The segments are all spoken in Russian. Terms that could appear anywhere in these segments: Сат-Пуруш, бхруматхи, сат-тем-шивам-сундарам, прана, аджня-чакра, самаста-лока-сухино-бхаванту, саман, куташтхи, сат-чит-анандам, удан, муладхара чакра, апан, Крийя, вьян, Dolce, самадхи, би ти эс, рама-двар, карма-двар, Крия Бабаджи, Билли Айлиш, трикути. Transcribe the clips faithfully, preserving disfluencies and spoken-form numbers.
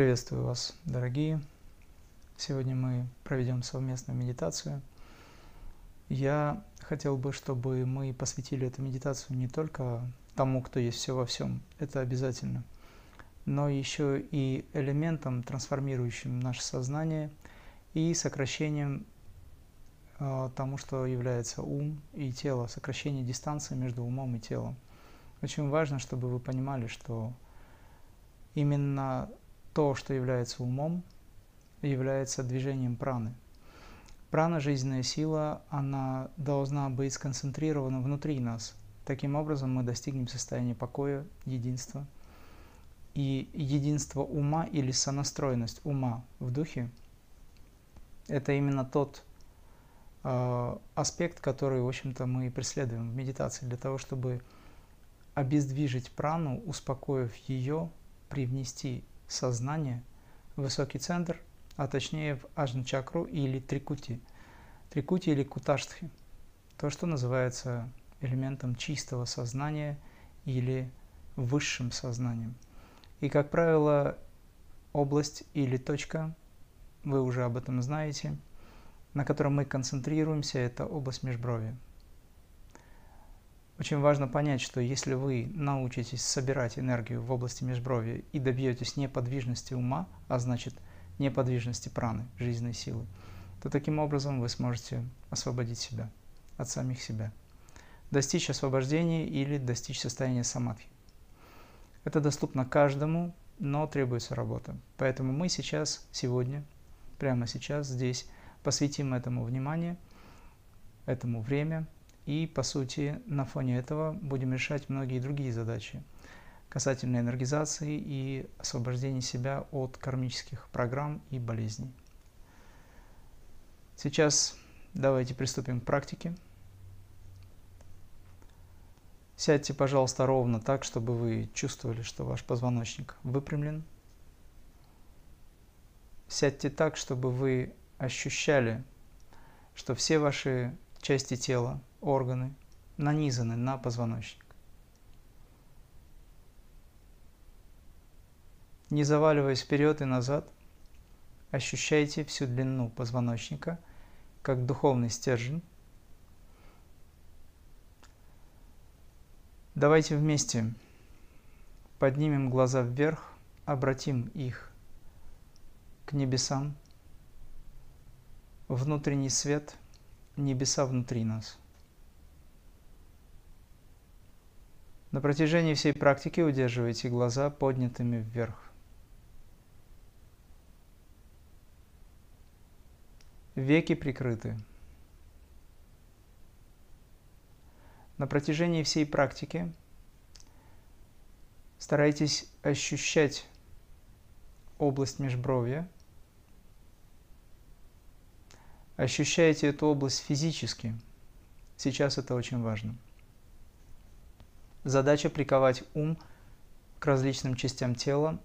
Приветствую вас, дорогие! Сегодня мы проведем совместную медитацию. Я хотел бы, чтобы мы посвятили эту медитацию не только тому, кто есть все во всем, это обязательно, но еще и элементам, трансформирующим наше сознание и сокращением тому, что является ум и тело, сокращение дистанции между умом и телом. Очень важно, чтобы вы понимали, что именно то, что является умом, является движением праны. Прана, жизненная сила, она должна быть сконцентрирована внутри нас. Таким образом мы достигнем состояния покоя, единства. И единство ума или сонастроенность ума в духе – это именно тот э, аспект, который, в общем-то, мы преследуем в медитации, для того, чтобы обездвижить прану, успокоив ее, привнести сознание в высокий центр, а точнее в аджня-чакру или трикути. Трикути или куташтхи. То, что называется элементом чистого сознания или высшим сознанием. И, как правило, область или точка, вы уже об этом знаете, на которой мы концентрируемся, это область межброви. Очень важно понять, что если вы научитесь собирать энергию в области межброви и добьетесь неподвижности ума, а значит неподвижности праны, жизненной силы, то таким образом вы сможете освободить себя от самих себя, достичь освобождения или достичь состояния самадхи. Это доступно каждому, но требуется работа. Поэтому мы сейчас, сегодня, прямо сейчас, здесь посвятим этому внимание, этому время. И, по сути, на фоне этого будем решать многие другие задачи касательно энергизации и освобождения себя от кармических программ и болезней. Сейчас давайте приступим к практике. Сядьте, пожалуйста, ровно так, чтобы вы чувствовали, что ваш позвоночник выпрямлен. Сядьте так, чтобы вы ощущали, что все ваши части тела, органы нанизаны на позвоночник. Не заваливаясь вперед и назад, ощущайте всю длину позвоночника, как духовный стержень. Давайте вместе поднимем глаза вверх, обратим их к небесам. Внутренний свет, небеса внутри нас. На протяжении всей практики удерживайте глаза поднятыми вверх. Веки прикрыты. На протяжении всей практики старайтесь ощущать область межбровья. Ощущайте эту область физически. Сейчас это очень важно. Задача приковать ум к различным частям тела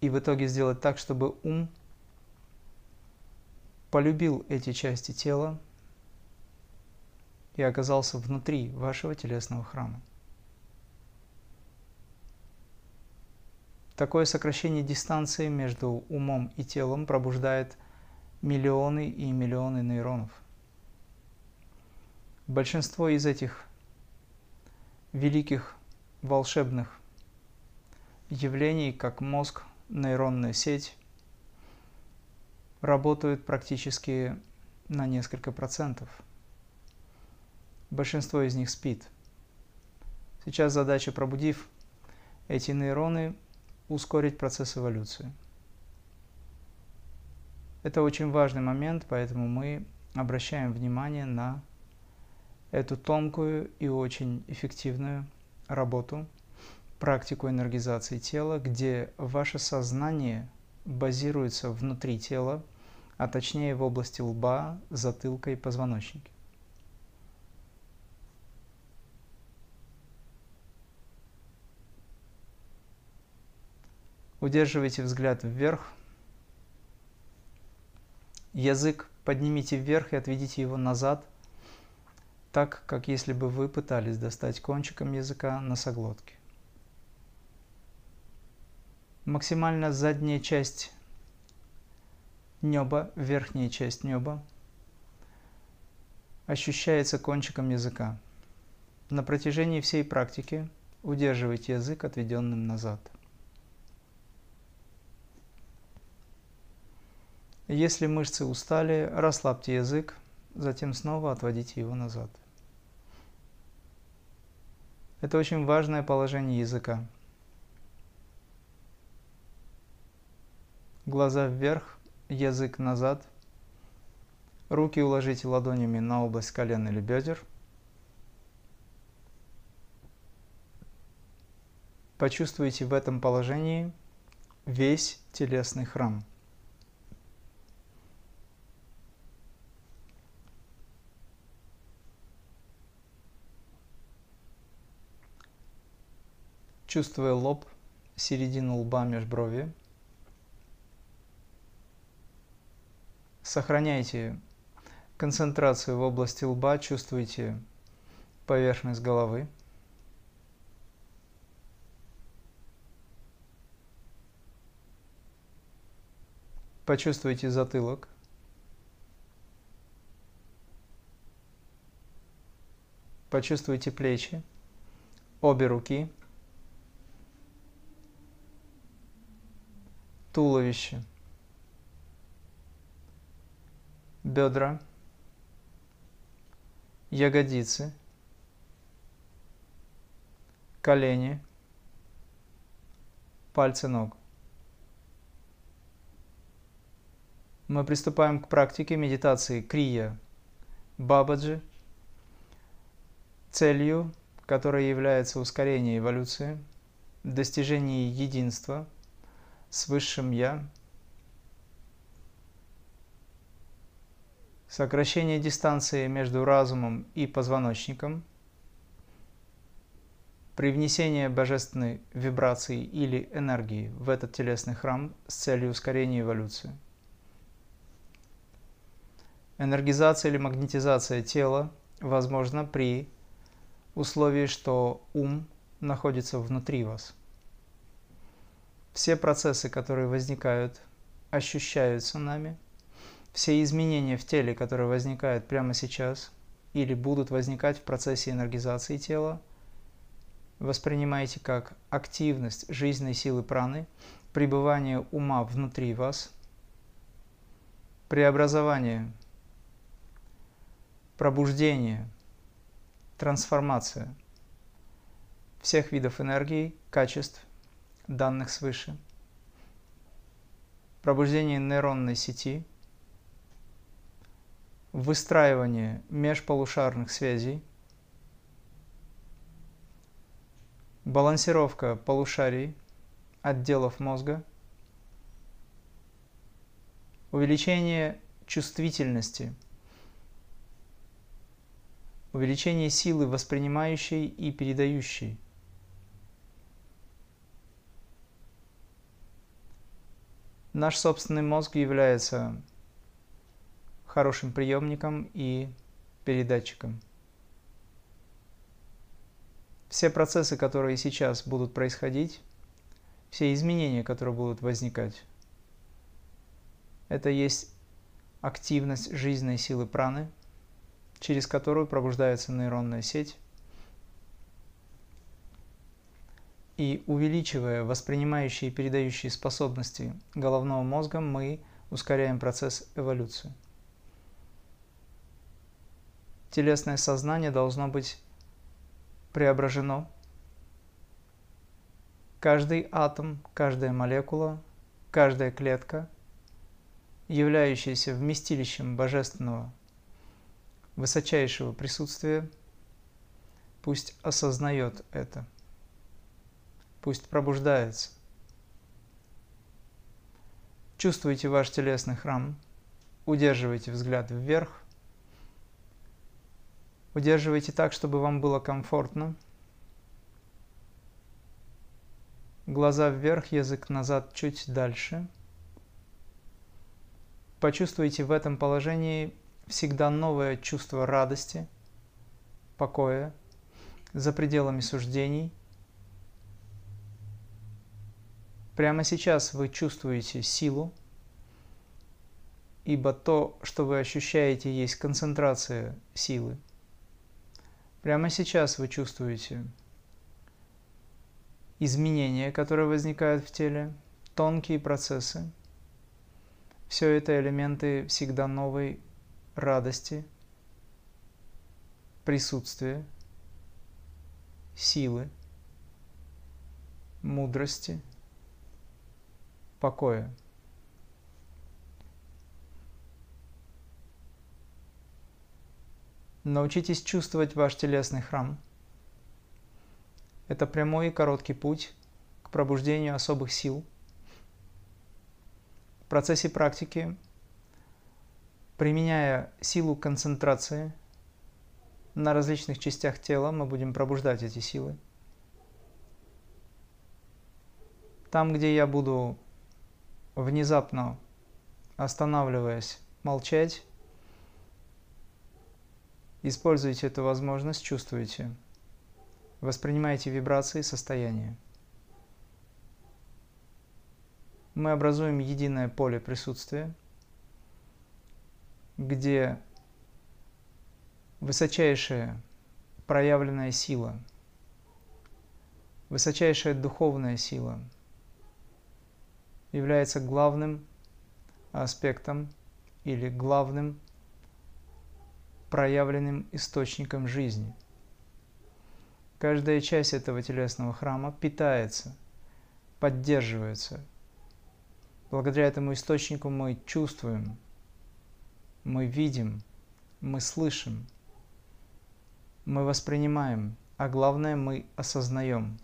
и в итоге сделать так, чтобы ум полюбил эти части тела и оказался внутри вашего телесного храма. Такое сокращение дистанции между умом и телом пробуждает миллионы и миллионы нейронов. Большинство из этих великих волшебных явлений, как мозг, нейронная сеть, работают практически на несколько процентов. Большинство из них спит. Сейчас задача, пробудив эти нейроны, ускорить процесс эволюции. Это очень важный момент, поэтому мы обращаем внимание на эту тонкую и очень эффективную работу, практику энергизации тела, где ваше сознание базируется внутри тела, а точнее в области лба, затылка и позвоночника. Удерживайте взгляд вверх. Язык поднимите вверх и отведите его назад, так, как если бы вы пытались достать кончиком языка носоглотки. максимально задняя часть нёба, верхняя часть нёба ощущается кончиком языка. На протяжении всей практики удерживайте язык отведенным назад. Если мышцы устали, расслабьте язык, затем снова отводите его назад. Это очень важное положение языка. Глаза вверх, язык назад. Руки уложите ладонями на область колен или бедер. Почувствуйте в этом положении весь телесный храм. Чувствуя лоб, середину лба, межброви, сохраняйте концентрацию в области лба, чувствуйте поверхность головы. Почувствуйте затылок. Почувствуйте плечи, обе руки. Туловище, бедра, ягодицы, колени, пальцы ног. Мы приступаем к практике медитации Крия Бабаджи, целью которой является ускорение эволюции, достижение единства с Высшим Я, сокращение дистанции между разумом и позвоночником, привнесение божественной вибрации или энергии в этот телесный храм с целью ускорения эволюции, энергизация или магнетизация тела возможна при условии, что ум находится внутри вас. Все процессы, которые возникают, ощущаются нами. Все изменения в теле, которые возникают прямо сейчас или будут возникать в процессе энергизации тела, воспринимайте как активность жизненной силы праны, пребывание ума внутри вас, преобразование, пробуждение, трансформация всех видов энергии, качеств, данных свыше, пробуждение нейронной сети, выстраивание межполушарных связей, балансировка полушарий, отделов мозга, увеличение чувствительности, увеличение силы воспринимающей и передающей, наш собственный мозг является хорошим приемником и передатчиком. Все процессы, которые сейчас будут происходить, все изменения, которые будут возникать, это есть активность жизненной силы праны, через которую пробуждается нейронная сеть. И увеличивая воспринимающие и передающие способности головного мозга, мы ускоряем процесс эволюции. Телесное сознание должно быть преображено. Каждый атом, каждая молекула, каждая клетка, являющаяся вместилищем божественного, высочайшего присутствия, пусть осознает это. Пусть пробуждается. Чувствуйте ваш телесный храм, удерживайте взгляд вверх, удерживайте так, чтобы вам было комфортно. Глаза вверх, язык назад, чуть дальше. Почувствуйте в этом положении всегда новое чувство радости, покоя, за пределами суждений, Прямо сейчас вы чувствуете силу, ибо то, что вы ощущаете, есть концентрация силы. Прямо сейчас вы чувствуете изменения, которые возникают в теле, тонкие процессы. Все это элементы всегда новой радости, присутствия, силы, мудрости, покоя. Научитесь чувствовать ваш телесный храм. Это прямой и короткий путь к пробуждению особых сил. В процессе практики, применяя силу концентрации на различных частях тела, мы будем пробуждать эти силы. Там, где я буду, внезапно останавливаясь, молчать, используйте эту возможность, чувствуйте, воспринимайте вибрации, состояния. Мы образуем единое поле присутствия, где высочайшая проявленная сила, высочайшая духовная сила является главным аспектом или главным проявленным источником жизни. Каждая часть этого телесного храма питается, поддерживается. Благодаря этому источнику мы чувствуем, мы видим, мы слышим, мы воспринимаем, а главное, мы осознаем.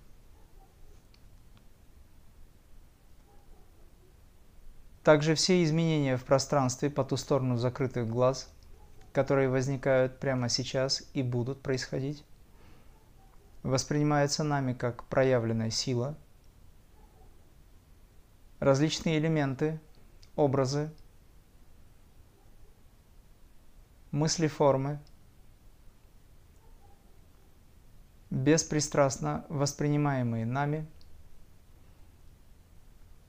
Также все изменения в пространстве по ту сторону закрытых глаз, которые возникают прямо сейчас и будут происходить, воспринимаются нами как проявленная сила, различные элементы, образы, мысли, формы, беспристрастно воспринимаемые нами,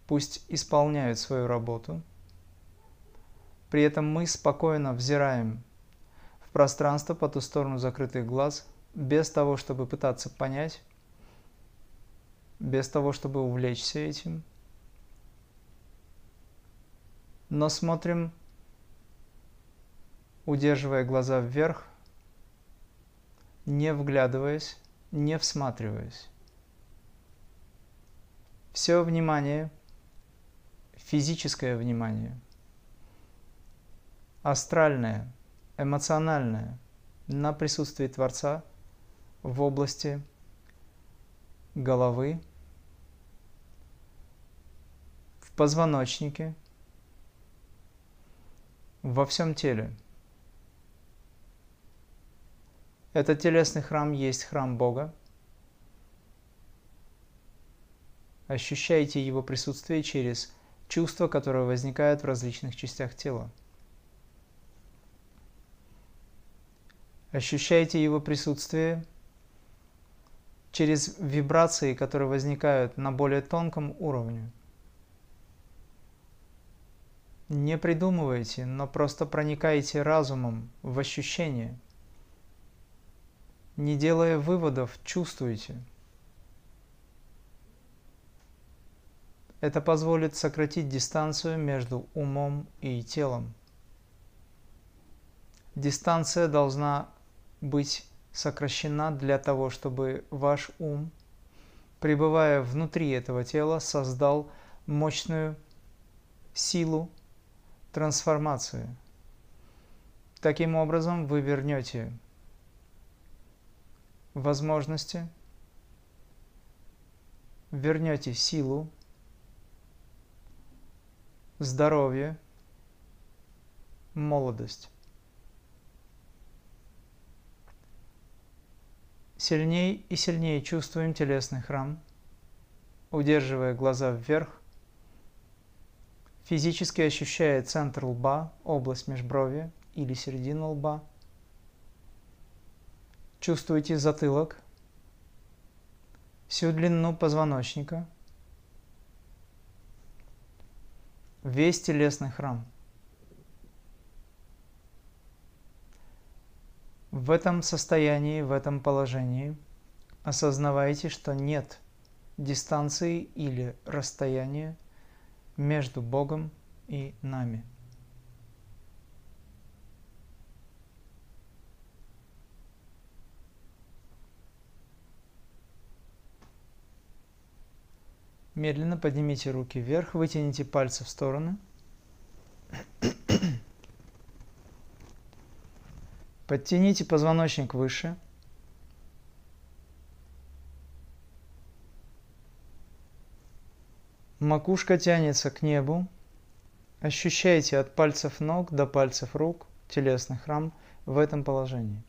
пусть исполняют свою работу. При этом мы спокойно взираем в пространство по ту сторону закрытых глаз, без того, чтобы пытаться понять, без того, чтобы увлечься этим. Но смотрим, удерживая глаза вверх, не вглядываясь, не всматриваясь. Все внимание, физическое внимание, астральное, эмоциональное, на присутствие Творца в области головы, в позвоночнике, во всем теле. Этот телесный храм есть храм Бога. Ощущайте его присутствие через чувства, которые возникают в различных частях тела. Ощущайте его присутствие через вибрации, которые возникают на более тонком уровне. Не придумывайте, но просто проникайте разумом в ощущение. Не делая выводов, чувствуйте. Это позволит сократить дистанцию между умом и телом. Дистанция должна быть сокращена для того, чтобы ваш ум, пребывая внутри этого тела, создал мощную силу трансформации. Таким образом, вы вернете возможности, вернете силу, здоровье, молодость. Сильнее и сильнее чувствуем телесный храм, удерживая глаза вверх, физически ощущая центр лба, область межброви или середину лба. Чувствуйте затылок, всю длину позвоночника, весь телесный храм. В этом состоянии, в этом положении осознавайте, что нет дистанции или расстояния между Богом и нами. Медленно поднимите руки вверх, вытяните пальцы в стороны. Подтяните позвоночник выше. Макушка тянется к небу. Ощущайте от пальцев ног до пальцев рук телесный храм в этом положении.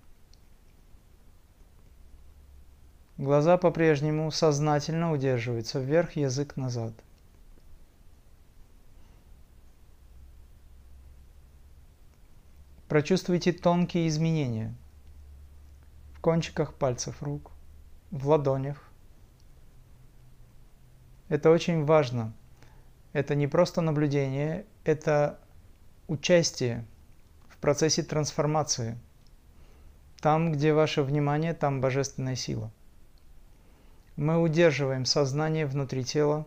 Глаза по-прежнему сознательно удерживаются вверх, язык назад. Прочувствуйте тонкие изменения в кончиках пальцев рук, в ладонях. Это очень важно. Это не просто наблюдение, это участие в процессе трансформации. Там, где ваше внимание, там божественная сила. Мы удерживаем сознание внутри тела,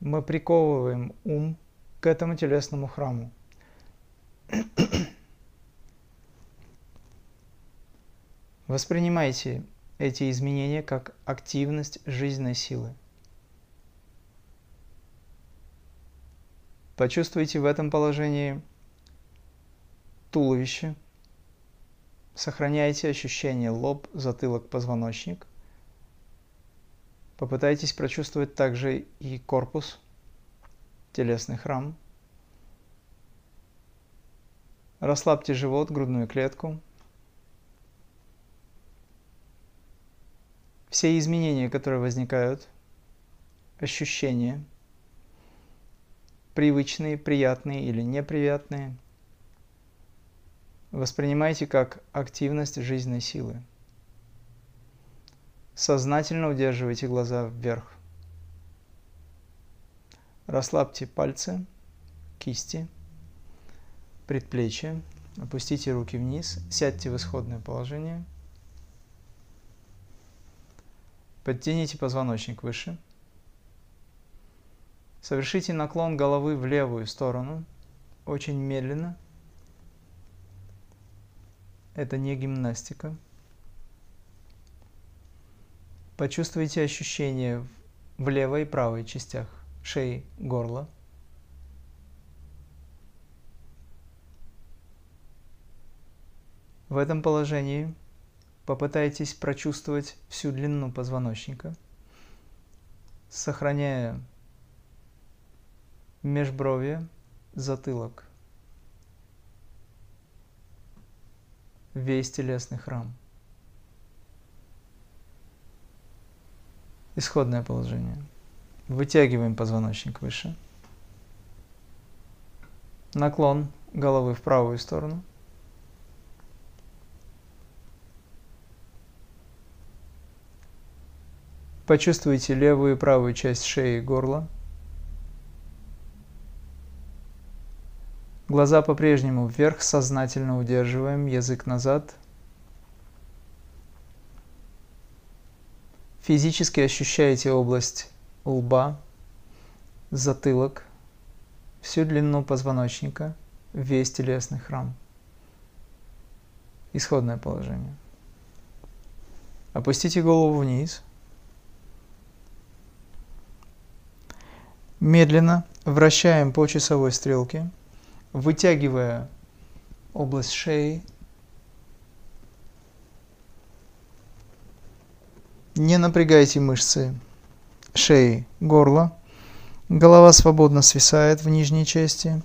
мы приковываем ум к этому телесному храму. Воспринимайте эти изменения как активность жизненной силы. Почувствуйте в этом положении туловище, сохраняйте ощущение лоб, затылок, позвоночник. Попытайтесь прочувствовать также и корпус, телесный храм. Расслабьте живот, грудную клетку. Все изменения, которые возникают, ощущения, привычные, приятные или неприятные, воспринимайте как активность жизненной силы. Сознательно удерживайте глаза вверх. Расслабьте пальцы, кисти, предплечья. Опустите руки вниз, сядьте в исходное положение. Подтяните позвоночник выше. Совершите наклон головы в левую сторону, очень медленно. Это не гимнастика. Почувствуйте ощущения в левой и правой частях шеи, горла. В этом положении попытайтесь прочувствовать всю длину позвоночника, сохраняя межбровье, затылок, весь телесный храм. Исходное положение. Вытягиваем позвоночник выше. Наклон головы в правую сторону. Почувствуйте левую и правую часть шеи и горла. Глаза по-прежнему вверх, сознательно удерживаем, язык назад. Физически ощущаете область лба, затылок, всю длину позвоночника, весь телесный храм. Исходное положение. Опустите голову вниз. Медленно вращаем по часовой стрелке, вытягивая область шеи. Не напрягайте мышцы шеи, горла. Голова свободно свисает в нижней части,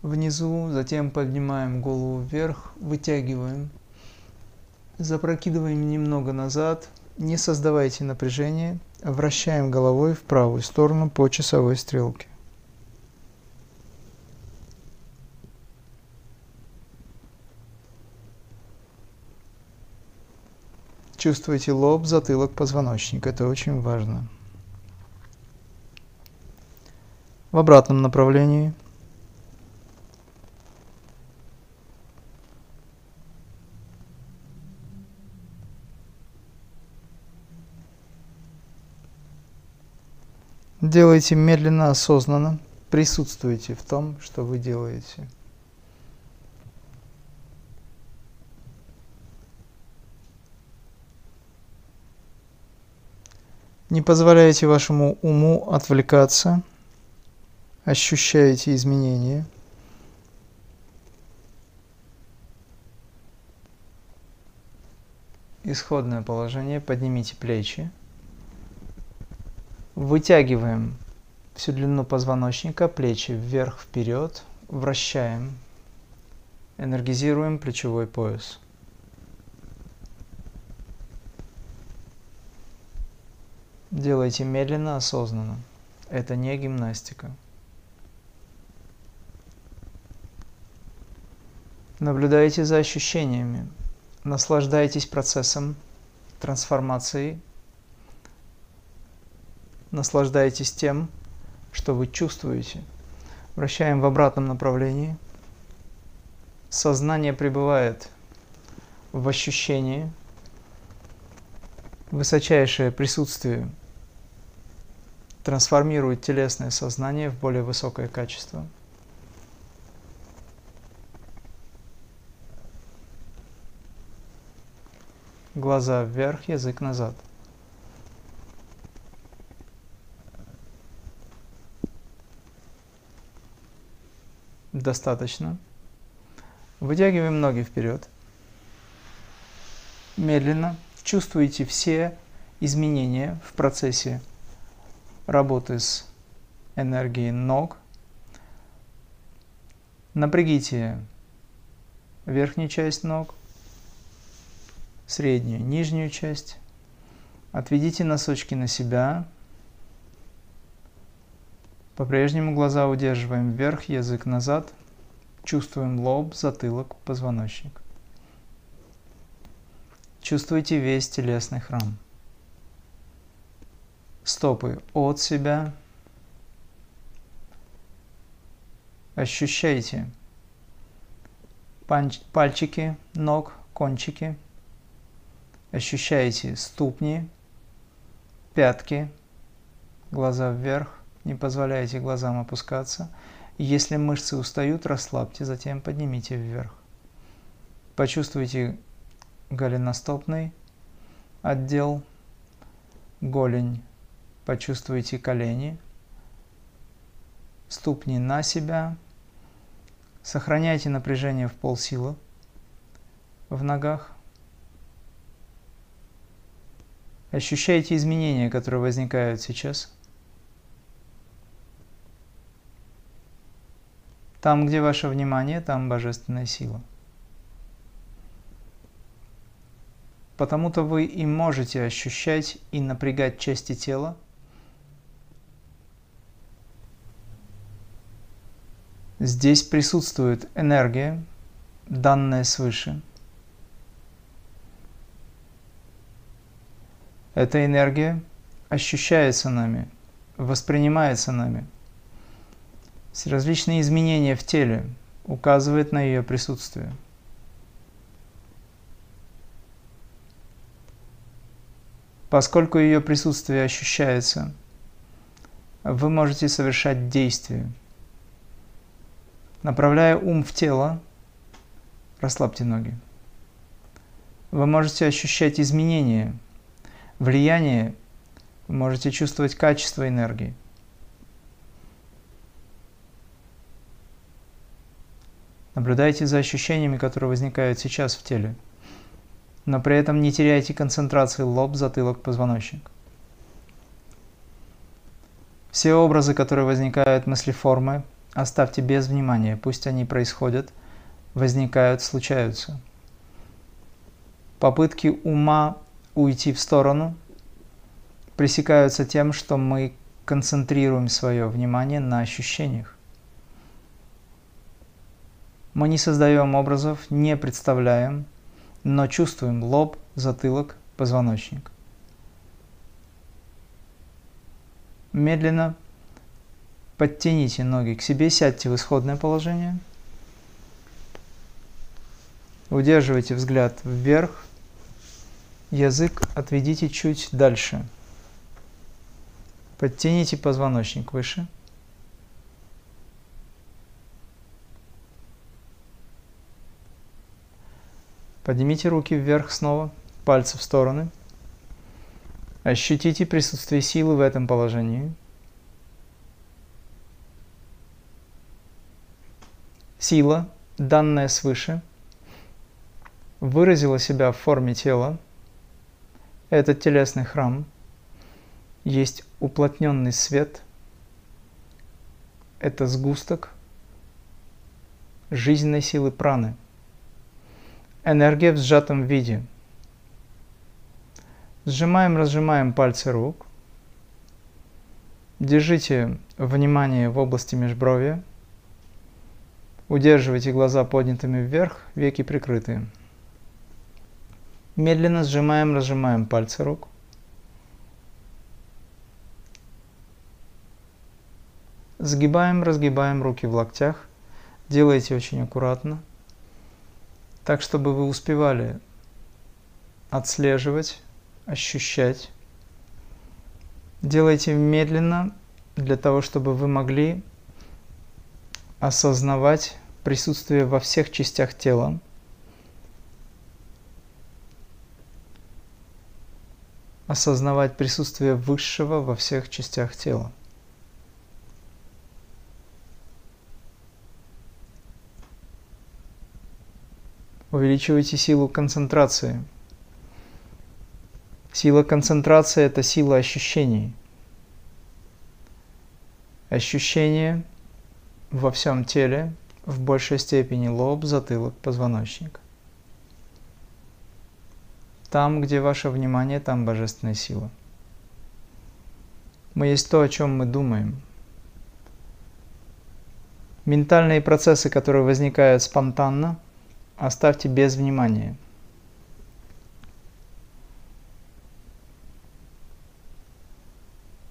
внизу. Затем поднимаем голову вверх, вытягиваем. Запрокидываем немного назад. Не создавайте напряжения. Вращаем головой в правую сторону по часовой стрелке. Чувствуйте лоб, затылок, позвоночник. Это очень важно. в обратном направлении. Делайте медленно, осознанно, присутствуйте в том, что вы делаете. Не позволяйте вашему уму отвлекаться, ощущаете изменения. Исходное положение, поднимите плечи. Вытягиваем всю длину позвоночника, плечи вверх-вперед, вращаем, энергизируем плечевой пояс. Делайте медленно, осознанно. Это не гимнастика. Наблюдайте за ощущениями, наслаждайтесь процессом трансформации. Наслаждайтесь тем, что вы чувствуете. Вращаем в обратном направлении. Сознание пребывает в ощущении. Высочайшее присутствие трансформирует телесное сознание в более высокое качество. Глаза вверх, язык назад. Достаточно. Вытягиваем ноги вперед. Медленно чувствуете все изменения в процессе работы с энергией ног. Напрягите верхнюю часть ног, среднюю, нижнюю часть. Отведите носочки на себя. По-прежнему глаза удерживаем вверх, язык назад, чувствуем лоб, затылок, позвоночник. Чувствуйте весь телесный храм. Стопы от себя. Ощущайте пальчики ног, кончики. Ощущайте ступни, пятки, глаза вверх. Не позволяйте глазам опускаться. Если мышцы устают, расслабьте, затем поднимите вверх. Почувствуйте голеностопный отдел, голень. Почувствуйте колени, ступни на себя. Сохраняйте напряжение в полсилы в ногах. Ощущайте изменения, которые возникают сейчас. Там, где ваше внимание, там божественная сила. Потому-то вы и можете ощущать и напрягать части тела. Здесь присутствует энергия, данная свыше. Эта энергия ощущается нами, воспринимается нами. Различные изменения в теле указывают на ее присутствие. Поскольку ее присутствие ощущается, вы можете совершать действия. Направляя ум в тело, расслабьте ноги. Вы можете ощущать изменения, влияние, вы можете чувствовать качество энергии. Наблюдайте за ощущениями, которые возникают сейчас в теле, но при этом не теряйте концентрации лоб, затылок, позвоночник. Все образы, которые возникают, мысли, формы, оставьте без внимания, пусть они происходят, возникают, случаются. Попытки ума уйти в сторону пресекаются тем, что мы концентрируем свое внимание на ощущениях. Мы не создаем образов, не представляем, но чувствуем лоб, затылок, позвоночник. Медленно Подтяните ноги к себе, сядьте в исходное положение. Удерживайте взгляд вверх. Язык отведите чуть дальше. Подтяните позвоночник выше. Поднимите руки вверх снова, пальцы в стороны. Ощутите присутствие силы в этом положении. Сила, данная свыше, выразила себя в форме тела. Этот телесный храм есть уплотненный свет. Это сгусток жизненной силы праны. Энергия в сжатом виде. Сжимаем, разжимаем пальцы рук. Держите внимание в области межбровья. Удерживайте глаза поднятыми вверх, веки прикрыты. Медленно сжимаем, разжимаем пальцы рук. Сгибаем, разгибаем руки в локтях. Делайте очень аккуратно, так, чтобы вы успевали отслеживать, ощущать. Делайте медленно, для того, чтобы вы могли осознавать присутствие во всех частях тела. Осознавать присутствие Высшего во всех частях тела. Увеличивайте силу концентрации. Сила концентрации – это сила ощущений. Ощущения во всем теле, в большей степени лоб, затылок, позвоночник. Там, где ваше внимание, там божественная сила. Мы есть то, о чем мы думаем. Ментальные процессы, которые возникают спонтанно, оставьте без внимания.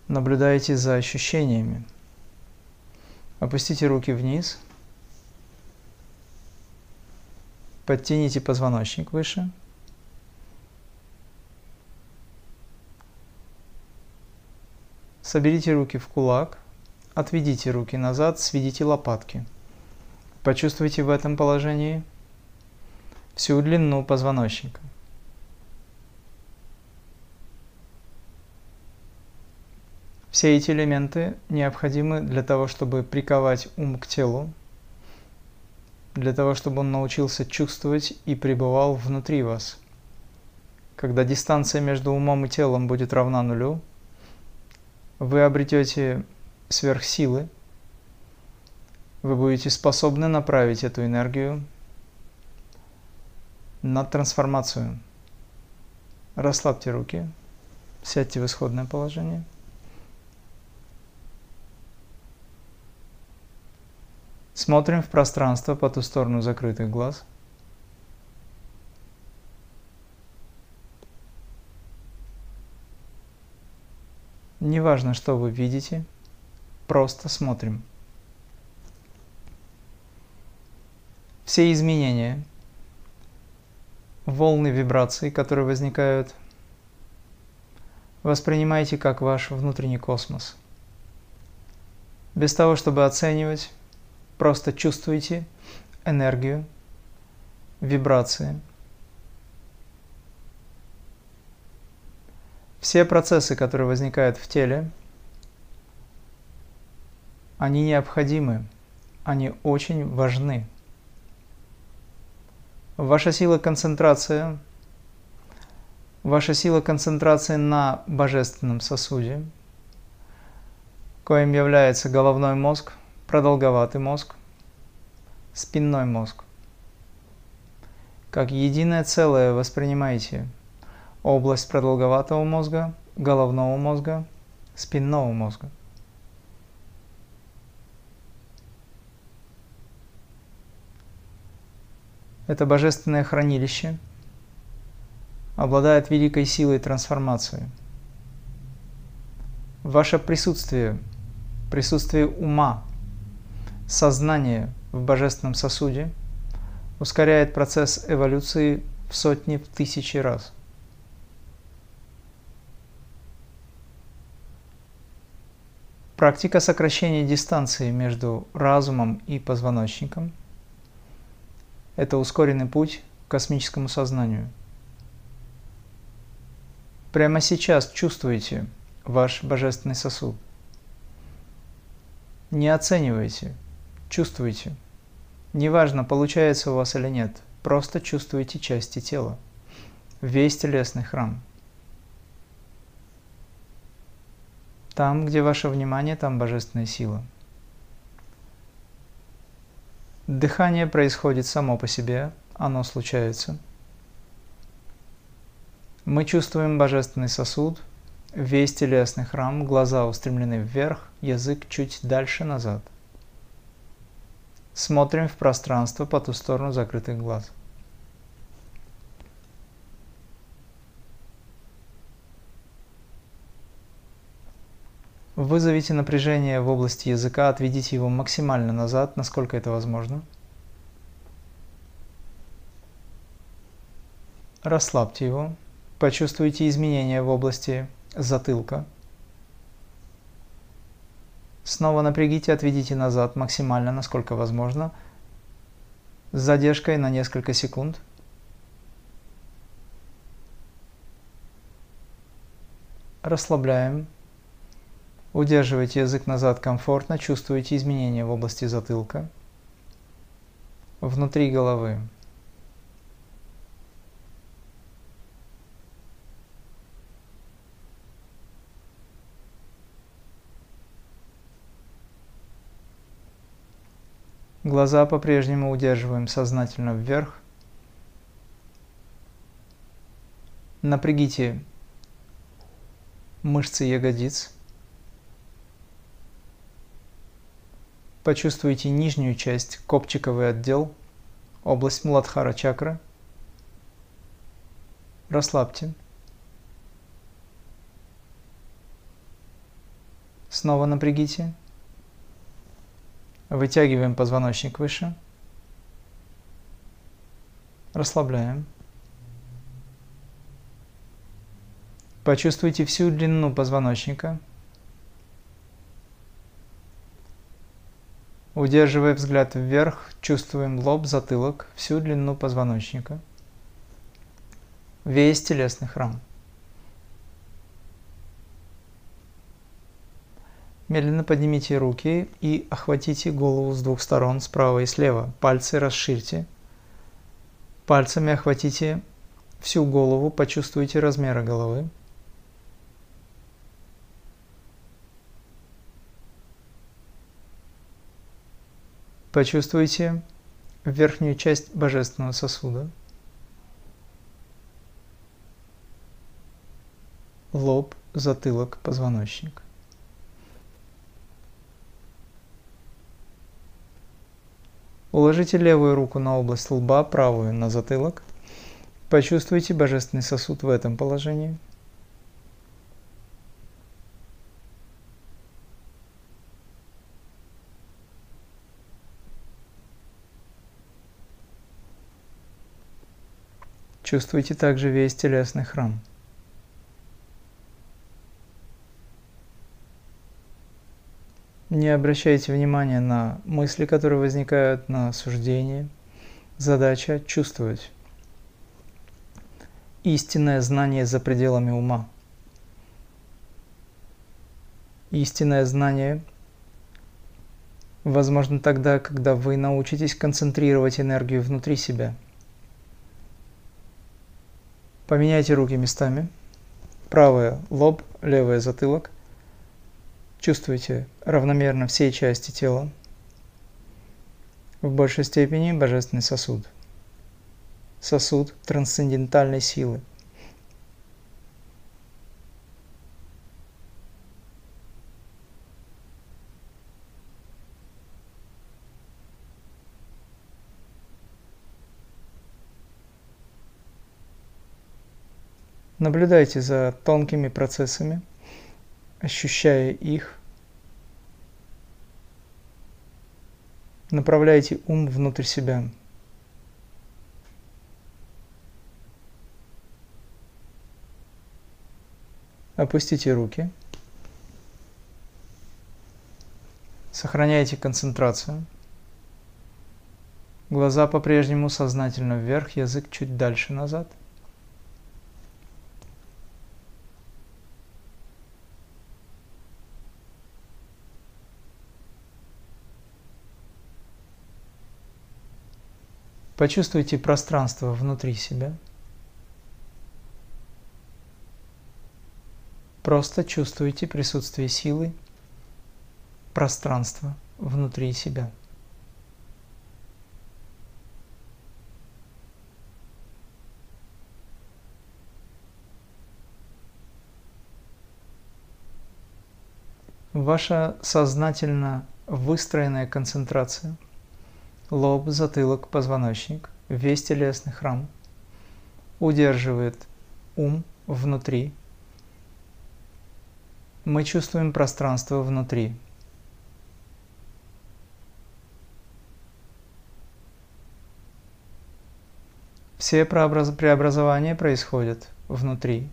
Наблюдайте за ощущениями. Опустите руки вниз. Подтяните позвоночник выше. Соберите руки в кулак, отведите руки назад, сведите лопатки. Почувствуйте в этом положении всю длину позвоночника. Все эти элементы необходимы для того, чтобы приковать ум к телу, для того, чтобы он научился чувствовать и пребывал внутри вас. Когда дистанция между умом и телом будет равна нулю, вы обретете сверхсилы, вы будете способны направить эту энергию на трансформацию. Расслабьте руки, сядьте в исходное положение. Смотрим в пространство по ту сторону закрытых глаз. Не важно, что вы видите, просто смотрим. Все изменения, волны вибраций, которые возникают, воспринимайте как ваш внутренний космос. Без того, чтобы оценивать, просто чувствуйте энергию, вибрации. Все процессы, которые возникают в теле, они необходимы, они очень важны. Ваша сила концентрации, ваша сила концентрации на божественном сосуде, коим является головной мозг, продолговатый мозг, спинной мозг. Как единое целое воспринимайте область продолговатого мозга, головного мозга, спинного мозга. Это божественное хранилище обладает великой силой трансформации. Ваше присутствие присутствие ума, сознания в божественном сосуде ускоряет процесс эволюции в сотни, в тысячи раз. Практика сокращения дистанции между разумом и позвоночником – это ускоренный путь к космическому сознанию. Прямо сейчас чувствуйте ваш божественный сосуд. Не оценивайте, чувствуйте. Неважно, получается у вас или нет, просто чувствуйте части тела, весь телесный храм. Там, где ваше внимание, там божественная сила. Дыхание происходит само по себе, оно случается. Мы чувствуем божественный сосуд, весь телесный храм, глаза устремлены вверх, язык чуть дальше назад. Смотрим в пространство по ту сторону закрытых глаз. Вызовите напряжение в области языка, отведите его максимально назад, насколько это возможно. Расслабьте его. Почувствуйте изменения в области затылка. Снова напрягите, отведите назад максимально, насколько возможно, с задержкой на несколько секунд. Расслабляем. Удерживайте язык назад комфортно, чувствуйте изменения в области затылка, внутри головы. Глаза по-прежнему удерживаем сознательно вверх. Напрягите мышцы ягодиц. Почувствуйте нижнюю часть, копчиковый отдел, область муладхара чакры. Расслабьте. Снова напрягите. Вытягиваем позвоночник выше. Расслабляем. Почувствуйте всю длину позвоночника. Удерживая взгляд вверх, чувствуем лоб, затылок, всю длину позвоночника, весь телесный храм. Медленно поднимите руки и охватите голову с двух сторон, справа и слева. Пальцы расширьте. Пальцами охватите всю голову, почувствуйте размеры головы. Почувствуйте верхнюю часть божественного сосуда, лоб, затылок, позвоночник. Уложите левую руку на область лба, правую на затылок. Почувствуйте божественный сосуд в этом положении. Чувствуйте также весь телесный храм. Не обращайте внимания на мысли, которые возникают, на суждения. Задача – чувствовать. Истинное знание за пределами ума. Истинное знание возможно тогда, когда вы научитесь концентрировать энергию внутри себя. Поменяйте руки местами. Правая – лоб, левая – затылок. Чувствуйте равномерно все части тела. В большей степени божественный сосуд. Сосуд трансцендентальной силы. Наблюдайте за тонкими процессами, ощущая их, направляете ум внутрь себя. Опустите руки. Сохраняйте концентрацию. Глаза по-прежнему сознательно вверх, язык чуть дальше назад. Почувствуйте пространство внутри себя. Просто чувствуйте присутствие силы, пространства внутри себя. Ваша сознательно выстроенная концентрация, лоб, затылок, позвоночник, весь телесный храм удерживает ум внутри. Мы чувствуем пространство внутри. Все преобразования происходят внутри.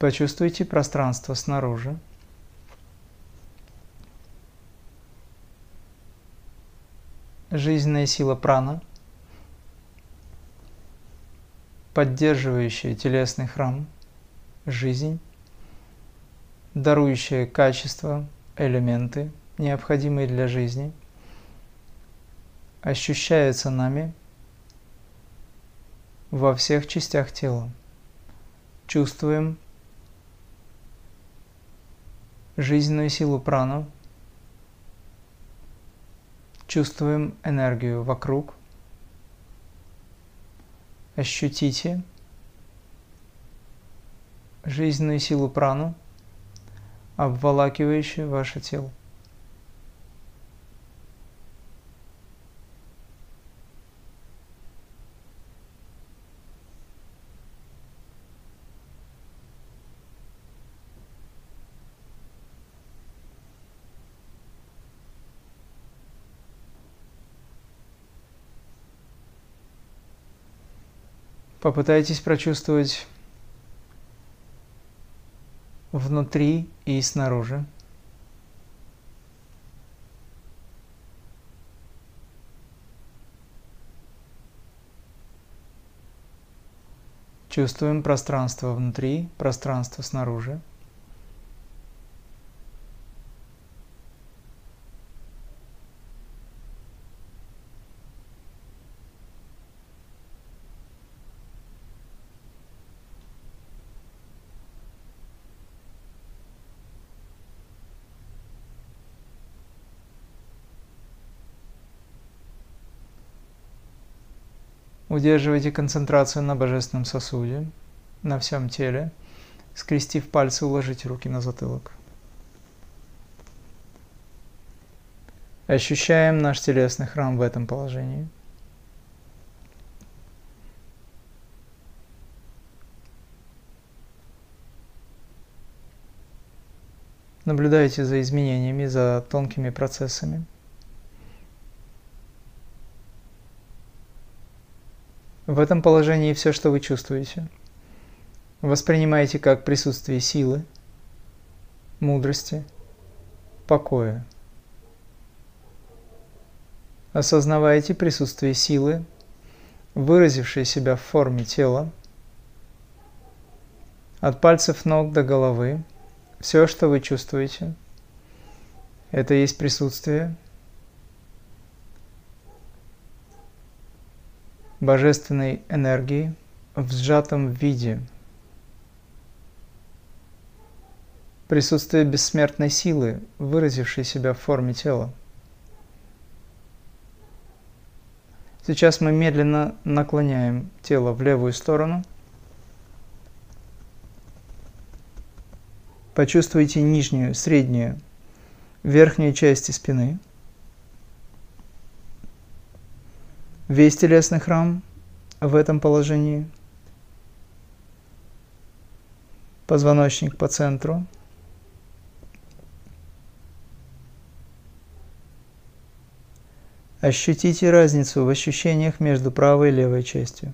Почувствуйте пространство снаружи. Жизненная сила прана, поддерживающая телесный храм, жизнь, дарующая качества, элементы, необходимые для жизни, ощущается нами во всех частях тела. Чувствуем жизненную силу прану, чувствуем энергию вокруг, ощутите жизненную силу прану, обволакивающую ваше тело. Попытайтесь прочувствовать внутри и снаружи. Чувствуем пространство внутри, пространство снаружи. Удерживайте концентрацию на божественном сосуде, на всем теле. Скрестив пальцы, уложите руки на затылок. Ощущаем наш телесный храм в этом положении. Наблюдайте за изменениями, за тонкими процессами. В этом положении все, что вы чувствуете, воспринимаете как присутствие силы, мудрости, покоя. Осознавайте присутствие силы, выразившей себя в форме тела, от пальцев ног до головы. Все, что вы чувствуете, это есть присутствие божественной энергии в сжатом виде, присутствие бессмертной силы, выразившей себя в форме тела. Сейчас мы медленно наклоняем тело в левую сторону. Почувствуйте нижнюю, среднюю, верхнюю части спины. Весь телесный храм в этом положении, позвоночник по центру. Ощутите разницу в ощущениях между правой и левой частью.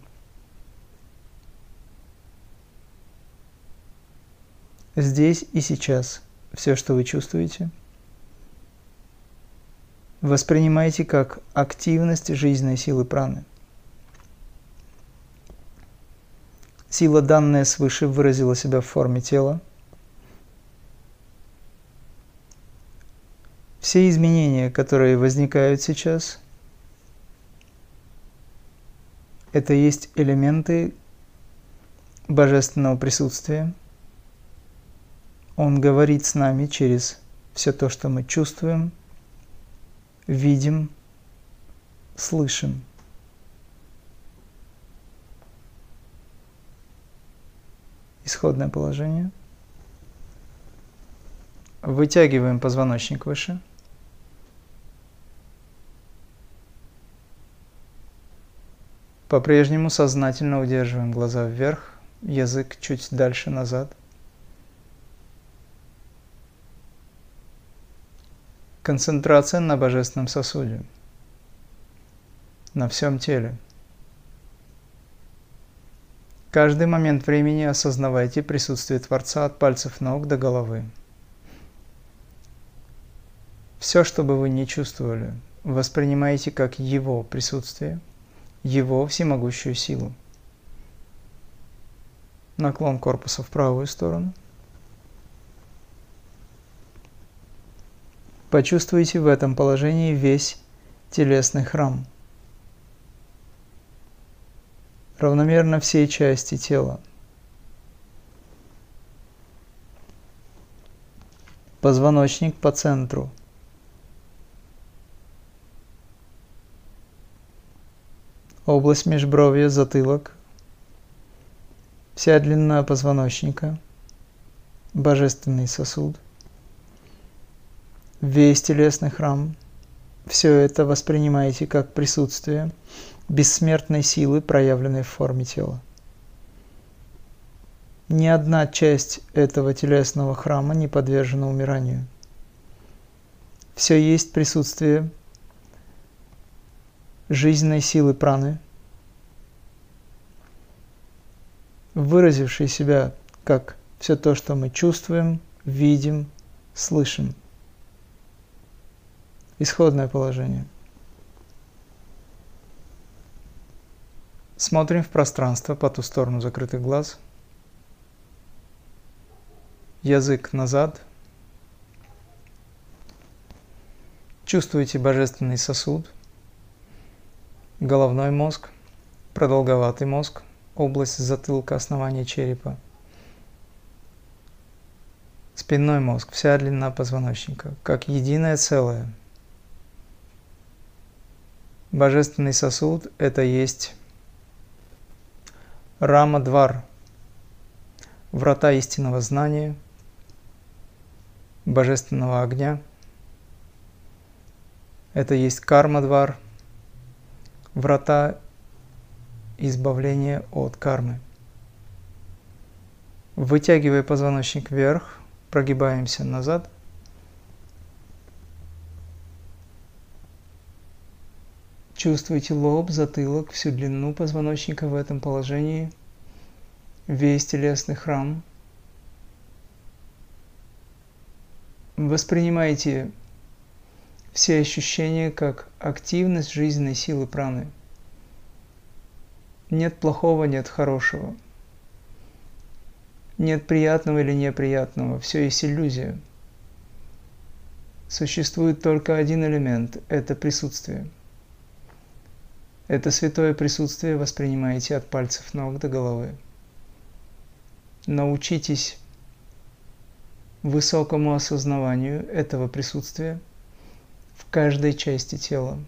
Здесь и сейчас все, что вы чувствуете, воспринимайте как активность жизненной силы праны. Сила, данная свыше, выразила себя в форме тела. Все изменения, которые возникают сейчас, это есть элементы божественного присутствия. Он говорит с нами через все то, что мы чувствуем, видим, слышим. Исходное положение. Вытягиваем позвоночник выше. По-прежнему сознательно удерживаем глаза вверх, язык чуть дальше назад. Концентрация на божественном сосуде, на всем теле. Каждый момент времени осознавайте присутствие Творца от пальцев ног до головы. Все, что бы вы ни чувствовали, воспринимайте как Его присутствие, Его всемогущую силу. Наклон корпуса в правую сторону. Почувствуйте в этом положении весь телесный храм. Равномерно все части тела. Позвоночник по центру. Область межбровья, затылок. Вся длина позвоночника. Божественный сосуд. Весь телесный храм. Все это воспринимаете как присутствие бессмертной силы, проявленной в форме тела. Ни одна часть этого телесного храма не подвержена умиранию. Все есть присутствие жизненной силы праны, выразившей себя как все то, что мы чувствуем, видим, слышим. Исходное положение. Смотрим в пространство по ту сторону закрытых глаз. Язык назад. Чувствуете божественный сосуд, головной мозг, продолговатый мозг, область затылка, основание черепа, спинной мозг, вся длина позвоночника, как единое целое. Божественный сосуд – это есть рама-двар, врата истинного знания, божественного огня. Это есть карма-двар, врата избавления от кармы. Вытягивая позвоночник вверх, прогибаемся назад. Чувствуйте лоб, затылок, всю длину позвоночника в этом положении, весь телесный храм. Воспринимайте все ощущения как активность жизненной силы праны. Нет плохого, нет хорошего. Нет приятного или неприятного, все есть иллюзия. Существует только один элемент – это присутствие. Это святое присутствие воспринимаете от пальцев ног до головы. Научитесь высокому осознаванию этого присутствия в каждой части тела.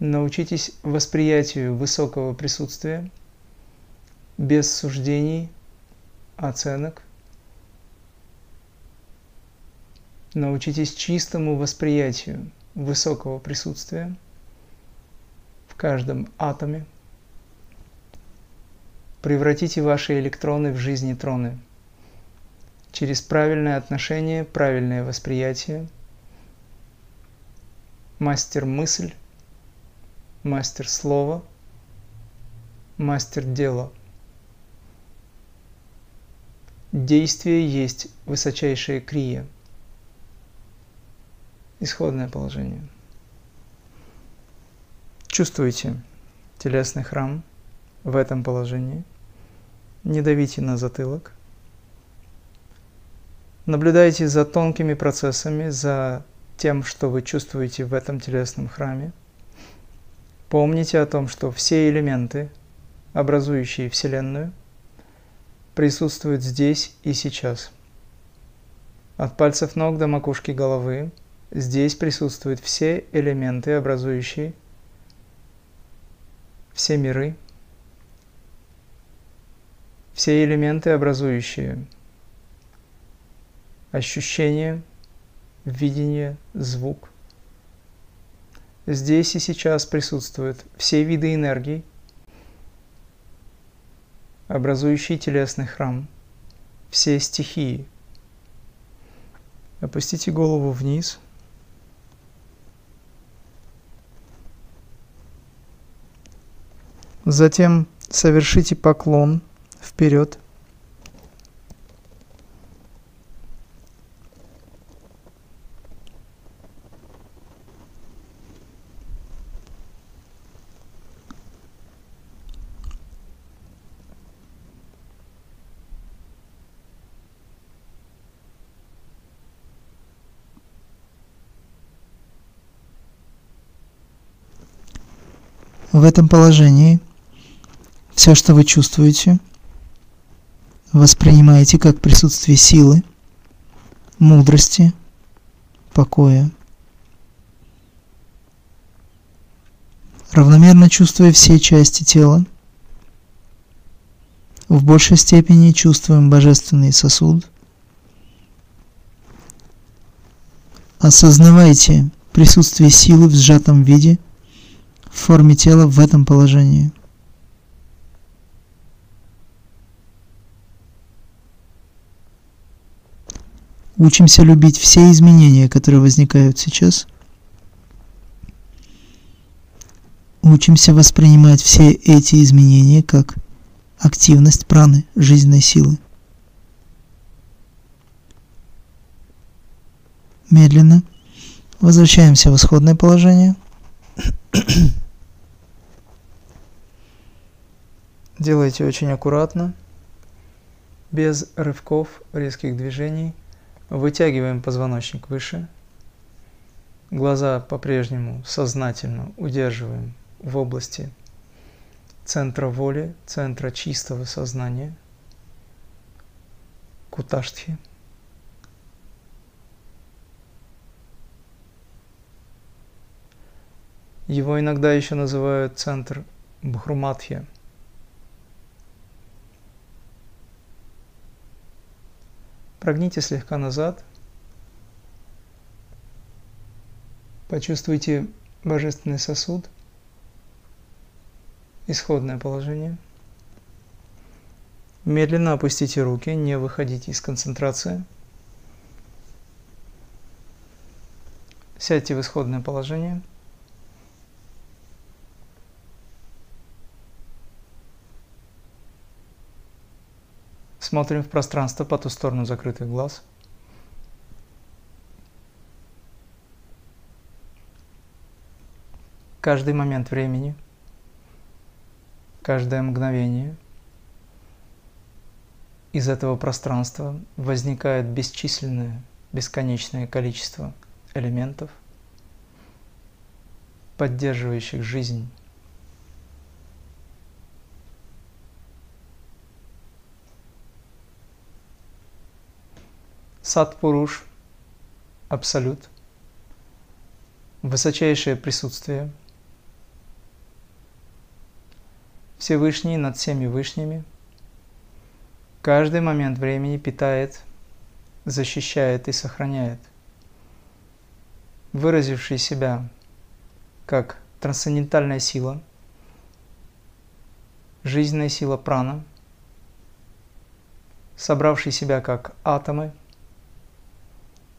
Научитесь восприятию высокого присутствия без суждений, оценок. Научитесь чистому восприятию высокого присутствия в каждом атоме, превратите ваши электроны в жизнетроны через правильное отношение, правильное восприятие, мастер-мысль, мастер-слово, мастер-дело. Действие есть высочайшая крия. Исходное положение. Чувствуйте телесный храм в этом положении. Не давите на затылок. Наблюдайте за тонкими процессами, за тем, что вы чувствуете в этом телесном храме. Помните о том, что все элементы, образующие Вселенную, присутствуют здесь и сейчас. От пальцев ног до макушки головы здесь присутствуют все элементы, образующие все миры, все элементы, образующие ощущение, видение, звук. Здесь и сейчас присутствуют все виды энергии, образующие телесный храм, все стихии. Опустите голову вниз. Затем совершите поклон вперед. В этом положении все, что вы чувствуете, воспринимаете как присутствие силы, мудрости, покоя. Равномерно чувствуя все части тела, в большей степени чувствуем божественный сосуд. Осознавайте присутствие силы в сжатом виде, в форме тела в этом положении. Учимся любить все изменения, которые возникают сейчас. Учимся воспринимать все эти изменения как активность праны, жизненной силы. Медленно возвращаемся в исходное положение. Делайте очень аккуратно, без рывков, резких движений. Вытягиваем позвоночник выше. Глаза по-прежнему сознательно удерживаем в области центра воли, центра чистого сознания, куташтхи. Его иногда еще называют центр бхруматхи. Прогните слегка назад. Почувствуйте божественный сосуд, исходное положение. Медленно опустите руки, не выходите из концентрации. Сядьте в исходное положение. Смотрим в пространство по ту сторону закрытых глаз. Каждый момент времени, каждое мгновение из этого пространства возникает бесчисленное, бесконечное количество элементов, поддерживающих жизнь. Сат-Пуруш, Абсолют, высочайшее присутствие, Всевышний над всеми Вышними, каждый момент времени питает, защищает и сохраняет, выразивший себя как трансцендентальная сила, жизненная сила прана, собравший себя как атомы,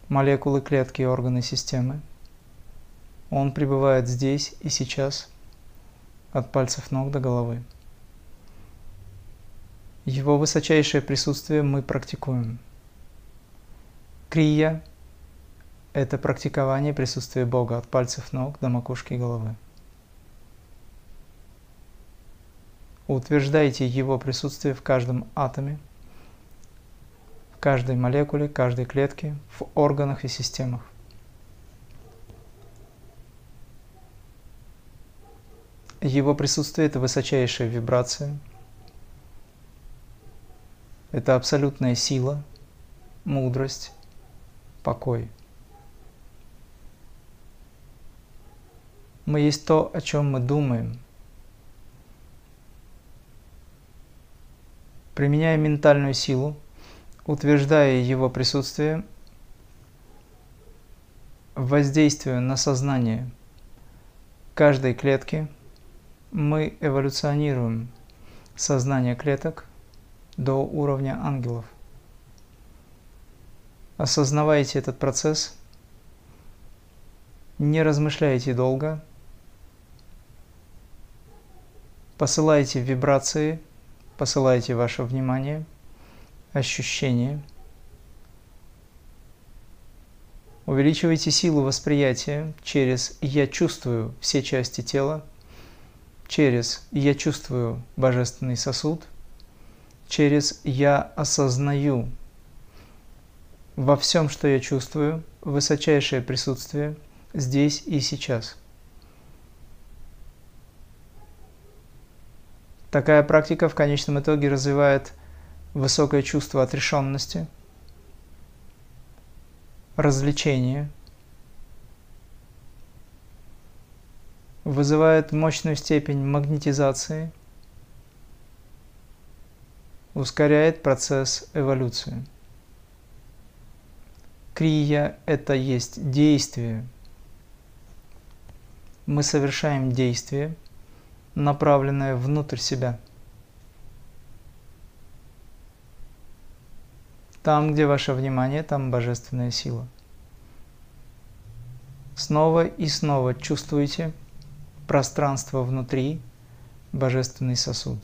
молекулы, клетки и органы системы. Он пребывает здесь и сейчас, от пальцев ног до головы. Его высочайшее присутствие мы практикуем. Крия – это практикование присутствия Бога от пальцев ног до макушки головы. Утверждайте Его присутствие в каждом атоме, в каждой молекуле, каждой клетке, в органах и системах. Его присутствие – это высочайшая вибрация, это абсолютная сила, мудрость, покой. Мы есть то, о чем мы думаем. Применяя ментальную силу, утверждая его присутствие, воздействуя на сознание каждой клетки, мы эволюционируем сознание клеток до уровня ангелов. Осознавайте этот процесс, не размышляйте долго, посылайте вибрации, посылайте ваше внимание, ощущение, увеличивайте силу восприятия через «я чувствую» все части тела, через «я чувствую» божественный сосуд, через «я осознаю». Во всем, что я чувствую, высочайшее присутствие здесь и сейчас. Такая практика в конечном итоге развивает высокое чувство отрешенности, развлечения, вызывает мощную степень магнетизации, ускоряет процесс эволюции. Крия – это есть действие. Мы совершаем действие, направленное внутрь себя. Там, где ваше внимание, там божественная сила. Снова и снова чувствуйте пространство внутри, божественный сосуд.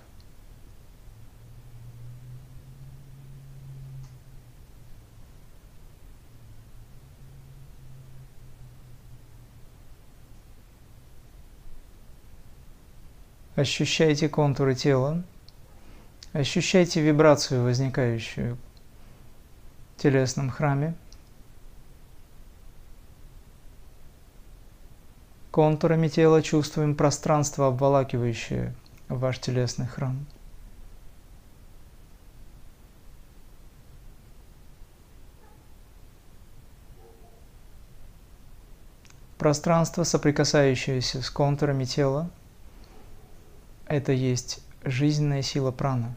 Ощущайте контуры тела, ощущайте вибрацию, возникающую в телесном храме. Контурами тела чувствуем пространство, обволакивающее ваш телесный храм. Пространство, соприкасающееся с контурами тела, это есть жизненная сила праны.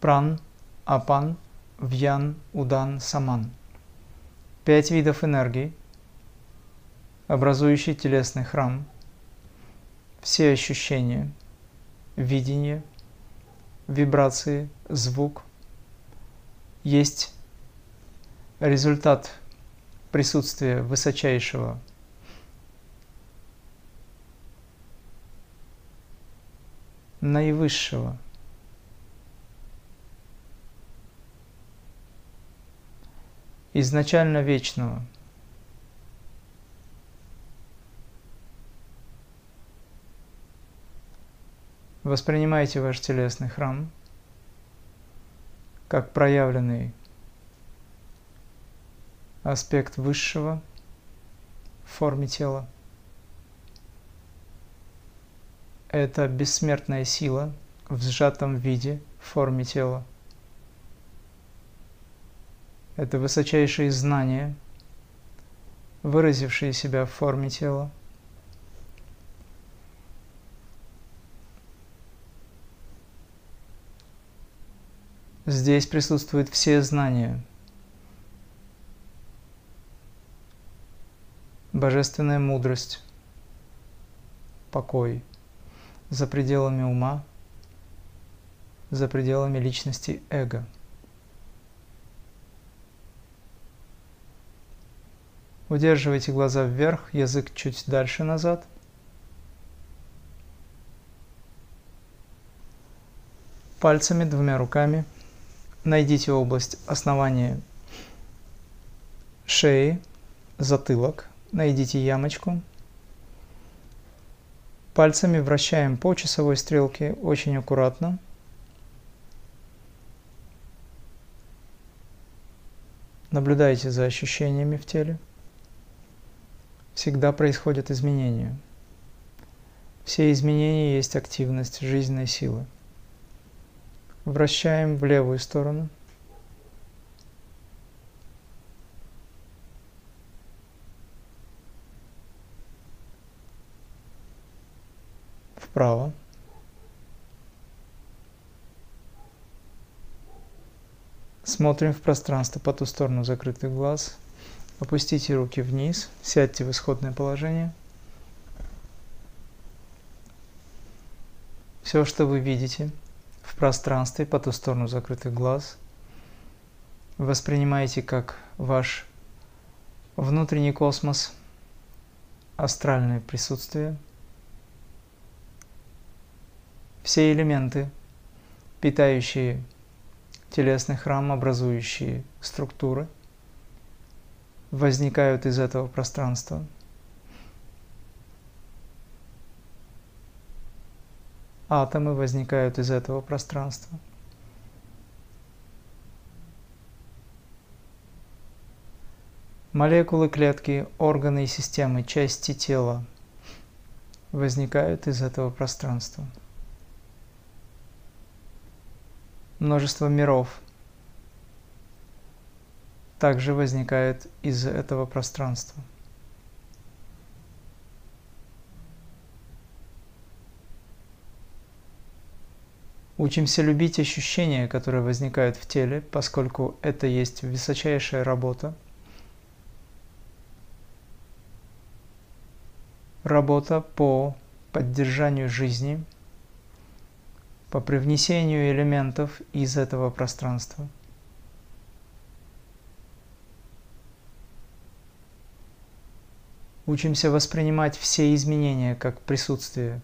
Пран, апан, вьян, удан, саман. Пять видов энергии, образующие телесный храм, все ощущения, видение, вибрации, звук, есть результат присутствие высочайшего наивысшего изначально вечного . Воспринимайте ваш телесный храм как проявленный аспект высшего в форме тела. Это бессмертная сила в сжатом виде в форме тела. Это высочайшие знания, выразившие себя в форме тела. Здесь присутствуют все знания. Божественная мудрость, покой, за пределами ума, за пределами личности эго. Удерживайте глаза вверх, язык чуть дальше назад. Пальцами, двумя руками найдите область основания шеи, затылок, найдите ямочку. Пальцами вращаем по часовой стрелке очень аккуратно. Наблюдайте за ощущениями в теле. Всегда происходят изменения. Все изменения есть активность жизненной силы. Вращаем в левую сторону. Вправо. Смотрим в пространство по ту сторону закрытых глаз. Опустите руки вниз, сядьте в исходное положение. Все, что вы видите в пространстве по ту сторону закрытых глаз, воспринимаете как ваш внутренний космос, астральное присутствие. Все элементы, питающие телесный храм, образующие структуры, возникают из этого пространства. Атомы возникают из этого пространства. Молекулы, клетки, органы и системы, части тела возникают из этого пространства. Множество миров также возникает из этого пространства. Учимся любить ощущения, которые возникают в теле, поскольку это есть высочайшая работа. Работа по поддержанию жизни, по привнесению элементов из этого пространства. Учимся воспринимать все изменения как присутствие,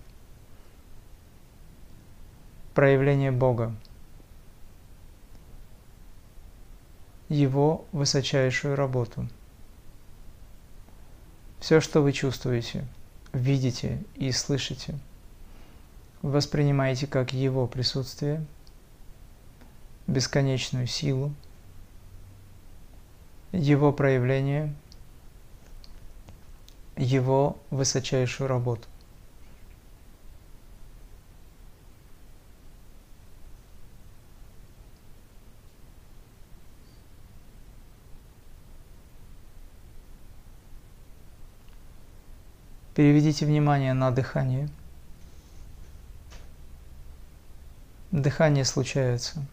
проявление Бога, Его высочайшую работу. Все, что вы чувствуете, видите и слышите, воспринимаете как Его присутствие, бесконечную силу, Его проявление, Его высочайшую работу. Переведите внимание на дыхание. Дыхание случается.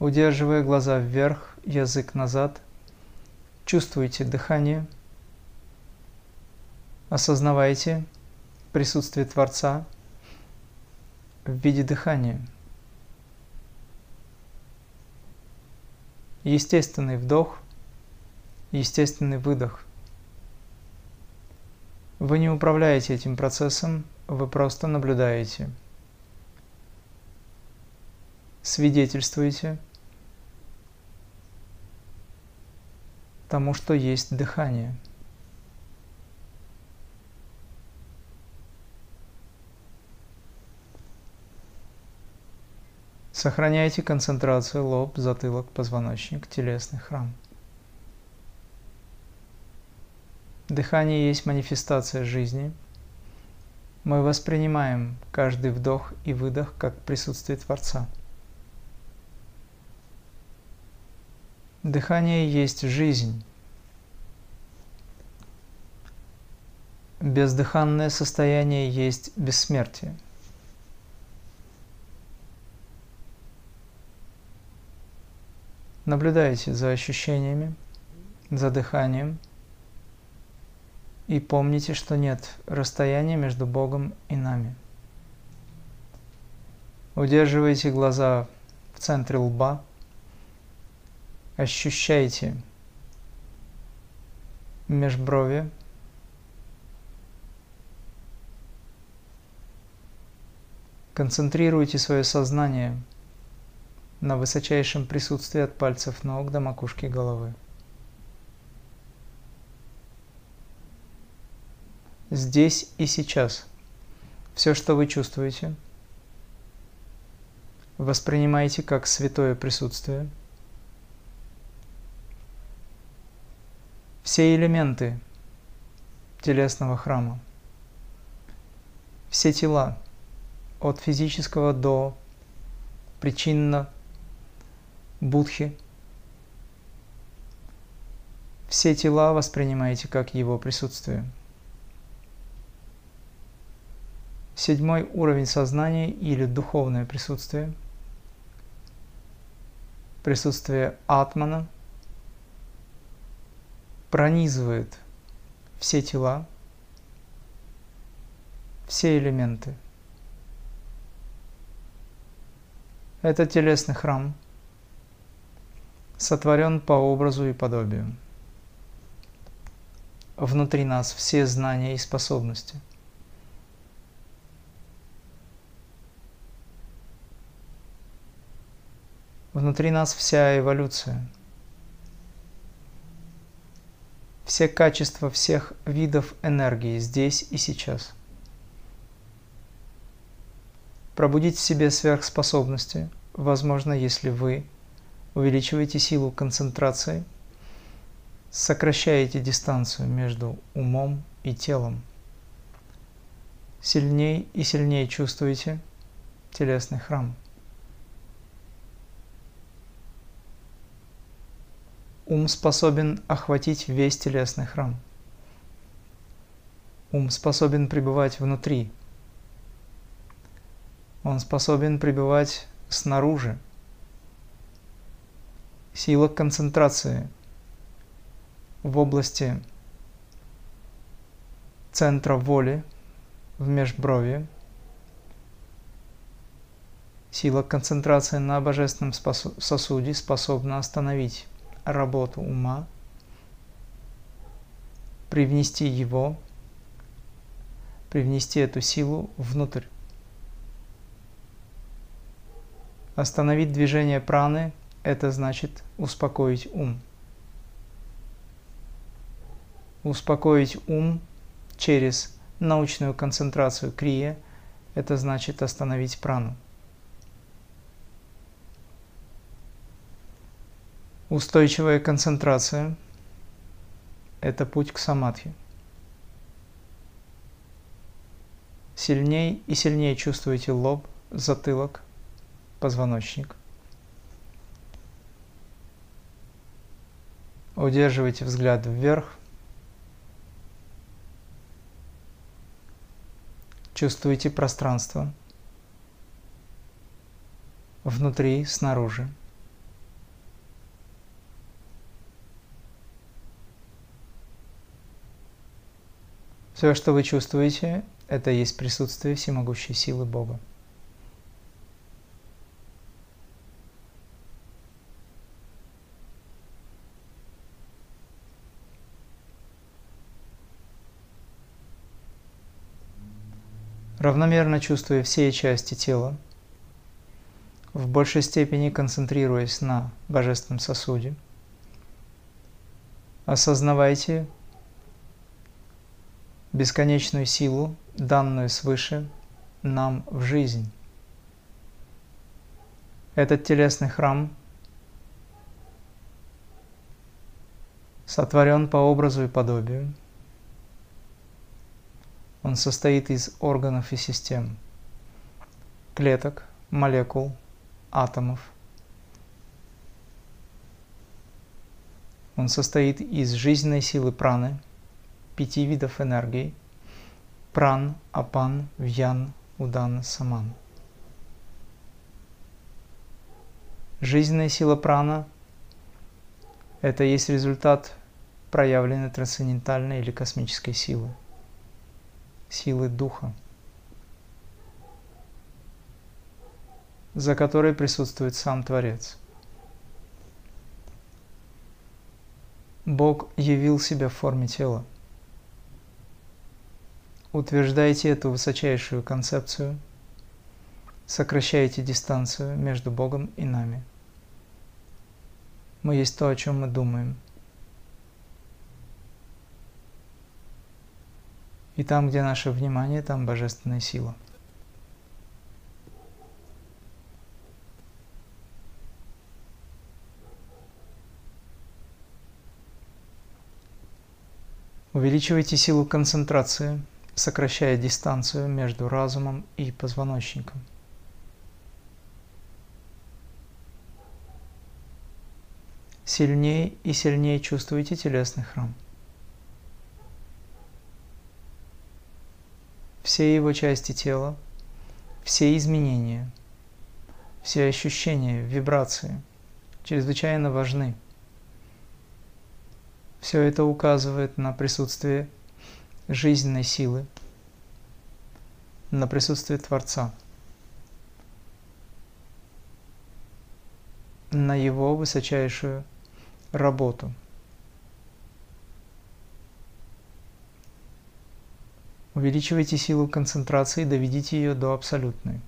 Удерживая глаза вверх, язык назад, чувствуйте дыхание, осознавайте присутствие Творца в виде дыхания. Естественный вдох, естественный выдох. Вы не управляете этим процессом, вы просто наблюдаете, свидетельствуете тому, что есть дыхание. Сохраняйте концентрацию: лоб, затылок, позвоночник, телесный храм. Дыхание есть манифестация жизни. Мы воспринимаем каждый вдох и выдох как присутствие Творца. Дыхание есть жизнь. Бездыханное состояние есть бессмертие. Наблюдайте за ощущениями, за дыханием, И помните, что нет расстояния между Богом и нами. Удерживайте глаза в центре лба. Ощущайте межброви. Концентрируйте свое сознание на высочайшем присутствии от пальцев ног до макушки головы. Здесь и сейчас все, что вы чувствуете, воспринимаете как святое присутствие. Все элементы телесного храма, все тела, от физического до причинно будхи, все тела воспринимаете как его присутствие. Седьмой уровень сознания или духовное присутствие, присутствие атмана, пронизывает все тела, все элементы. Этот телесный храм сотворен по образу и подобию. Внутри нас все знания и способности. Внутри нас вся эволюция. Все качества всех видов энергии здесь и сейчас. Пробудить в себе сверхспособности возможно, если вы увеличиваете силу концентрации, сокращаете дистанцию между умом и телом, сильнее и сильнее чувствуете телесный храм. Ум способен охватить весь телесный храм. Ум способен пребывать внутри. Он способен пребывать снаружи. Сила концентрации в области центра воли, в межброви. Сила концентрации на божественном сосуде способна остановить работу ума, привнести его, привнести эту силу внутрь. Остановить движение праны – это значит успокоить ум. Успокоить ум через научную концентрацию крия – это значит остановить прану. Устойчивая концентрация – это путь к самадхи. Сильнее и сильнее чувствуете лоб, затылок, позвоночник. Удерживайте взгляд вверх. Чувствуйте пространство внутри, снаружи. Все, что вы чувствуете, это есть присутствие всемогущей силы Бога. Равномерно чувствуя все части тела, в большей степени концентрируясь на божественном сосуде, осознавайте бесконечную силу, данную свыше нам в жизнь. Этот телесный храм сотворен по образу и подобию. Он состоит из органов и систем, клеток, молекул, атомов. Он состоит из жизненной силы праны, пяти видов энергии – пран, апан, вьян, удан, саман. Жизненная сила прана – это есть результат проявлены трансцендентальной или космической силы, силы Духа, за которой присутствует сам Творец. Бог явил себя в форме тела. Утверждайте эту высочайшую концепцию, сокращайте дистанцию между Богом и нами. Мы есть то, о чем мы думаем. И там, где наше внимание, там божественная сила. Увеличивайте силу концентрации, сокращая дистанцию между разумом и позвоночником. Сильнее и сильнее чувствуйте телесный храм. Все его части тела, все изменения, все ощущения, вибрации чрезвычайно важны. Все это указывает на присутствие жизненной силы, на присутствие Творца, на его высочайшую работу. Увеличивайте силу концентрации и доведите ее до абсолютной.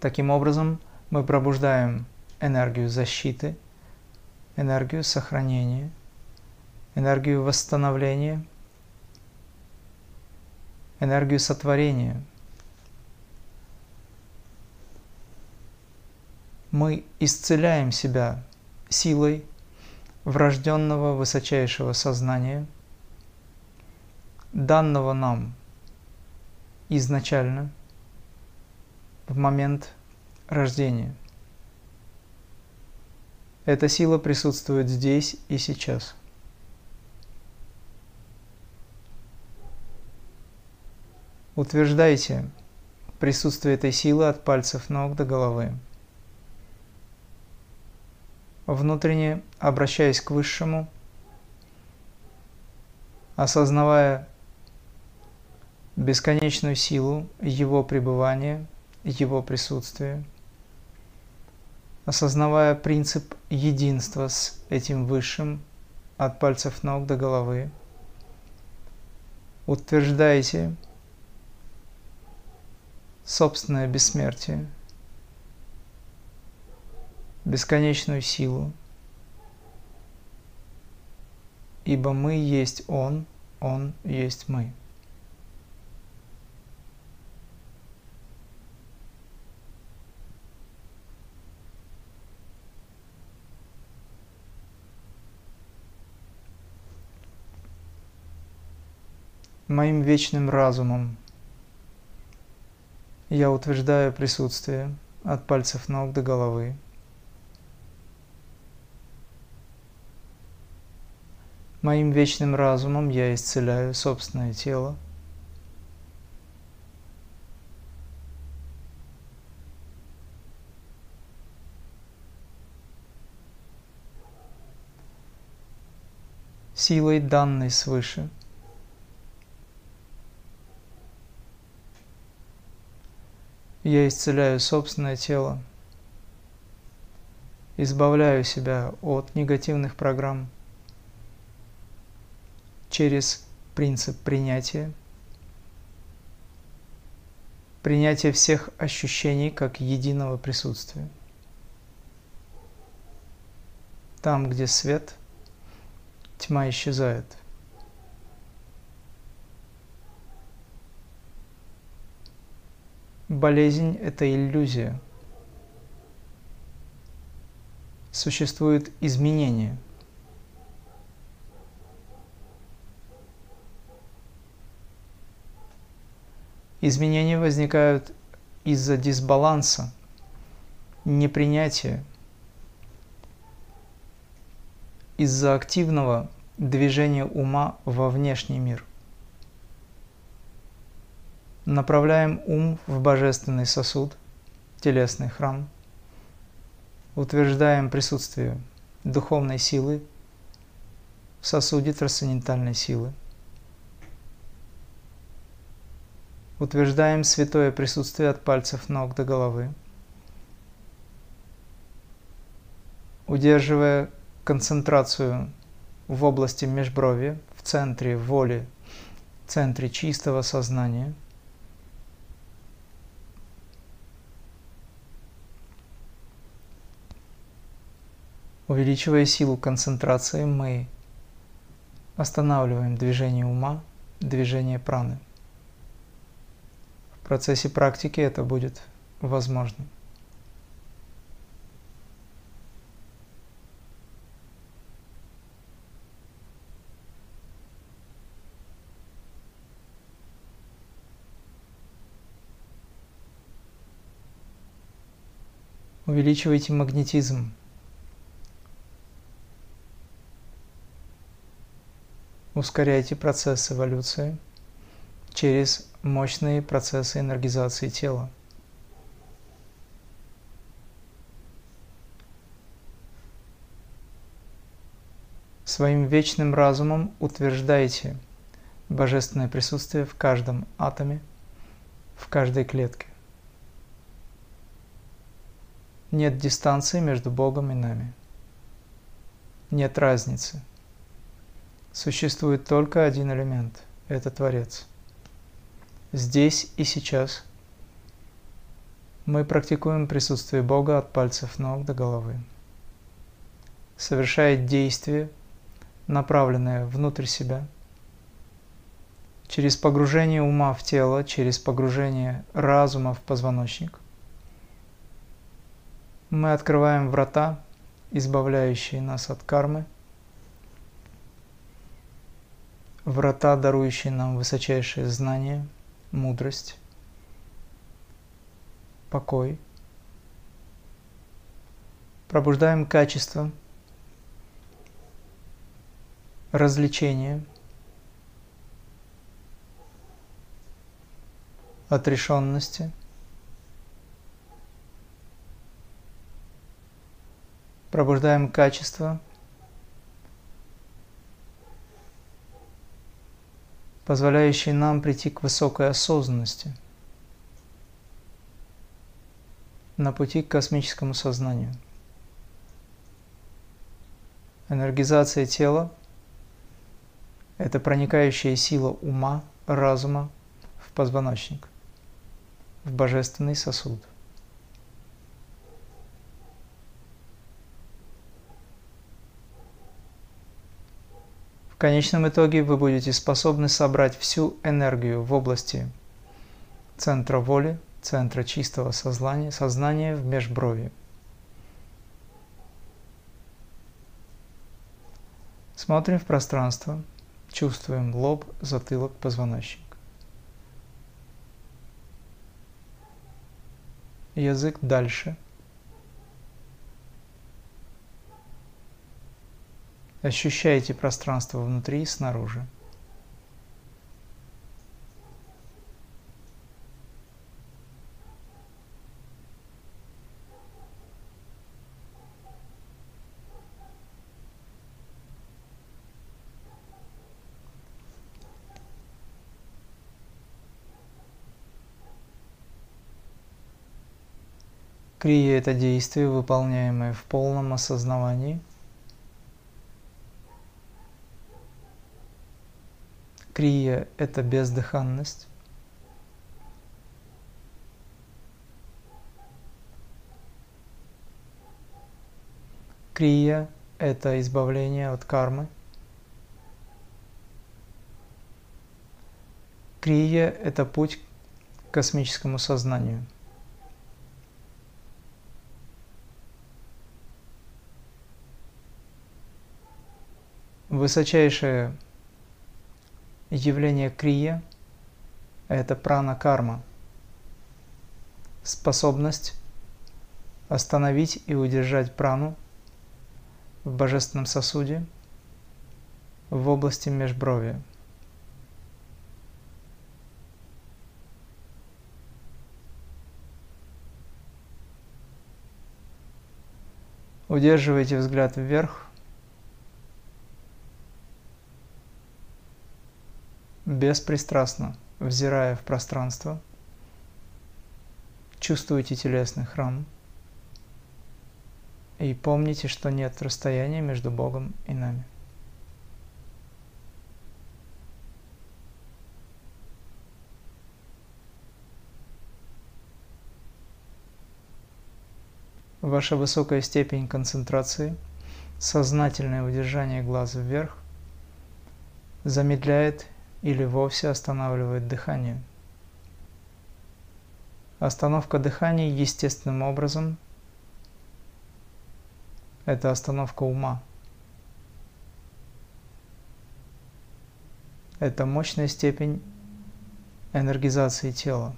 Таким образом, мы пробуждаем энергию защиты, энергию сохранения, энергию восстановления, энергию сотворения. Мы исцеляем себя силой врожденного высочайшего сознания, данного нам изначально в момент рождения. Эта сила присутствует здесь и сейчас. Утверждайте присутствие этой силы от пальцев ног до головы, внутренне обращаясь к Высшему, осознавая бесконечную силу его пребывания, его присутствия, осознавая принцип единства с этим Высшим от пальцев ног до головы, утверждайте собственное бессмертие, бесконечную силу, ибо мы есть Он, Он есть мы. Моим вечным разумом я утверждаю присутствие от пальцев ног до головы, моим вечным разумом я исцеляю собственное тело. Силой, данной свыше, я исцеляю собственное тело, избавляю себя от негативных программ, через принцип принятия, принятия всех ощущений как единого присутствия. Там, где свет, тьма исчезает. Болезнь – это иллюзия. Существуют изменения. Изменения возникают из-за дисбаланса, непринятия, из-за активного движения ума во внешний мир. Направляем ум в божественный сосуд, телесный храм, утверждаем присутствие духовной силы в сосуде трансцендентальной силы. Утверждаем святое присутствие от пальцев ног до головы, удерживая концентрацию в области межброви, в центре воли, в центре чистого сознания. Увеличивая силу концентрации, мы останавливаем движение ума, движение праны. В процессе практики это будет возможно. Увеличивайте магнетизм. Ускоряйте процесс эволюции через мощные процессы энергизации тела. Своим вечным разумом утверждайте божественное присутствие в каждом атоме, в каждой клетке. Нет дистанции между Богом и нами. Нет разницы. Существует только один элемент – это Творец. Здесь и сейчас мы практикуем присутствие Бога от пальцев ног до головы, совершая действие, направленное внутрь себя, через погружение ума в тело, через погружение разума в позвоночник. Мы открываем врата, избавляющие нас от кармы, врата, дарующие нам высочайшие знания, мудрость, покой. Пробуждаем качество, развлечение, отрешенности. Пробуждаем качество, позволяющие нам прийти к высокой осознанности на пути к космическому сознанию. Энергизация тела – это проникающая сила ума, разума в позвоночник, в божественный сосуд. В конечном итоге вы будете способны собрать всю энергию в области центра воли, центра чистого сознания, сознания в межброви. Смотрим в пространство, чувствуем лоб, затылок, позвоночник. Язык дальше. Ощущайте пространство внутри и снаружи. Крия – это действие, выполняемое в полном осознавании. Крия – это бездыханность. Крия – это избавление от кармы. Крия – это путь к космическому сознанию. Высочайшее явление крия – это прана-карма, способность остановить и удержать прану в божественном сосуде в области межброви. Удерживайте взгляд вверх, беспристрастно взирая в пространство, чувствуйте телесный храм и помните, что нет расстояния между Богом и нами. Ваша высокая степень концентрации, сознательное удержание глаз вверх, замедляет или вовсе останавливает дыхание. Остановка дыхания естественным образом – это остановка ума. Это мощная степень энергизации тела.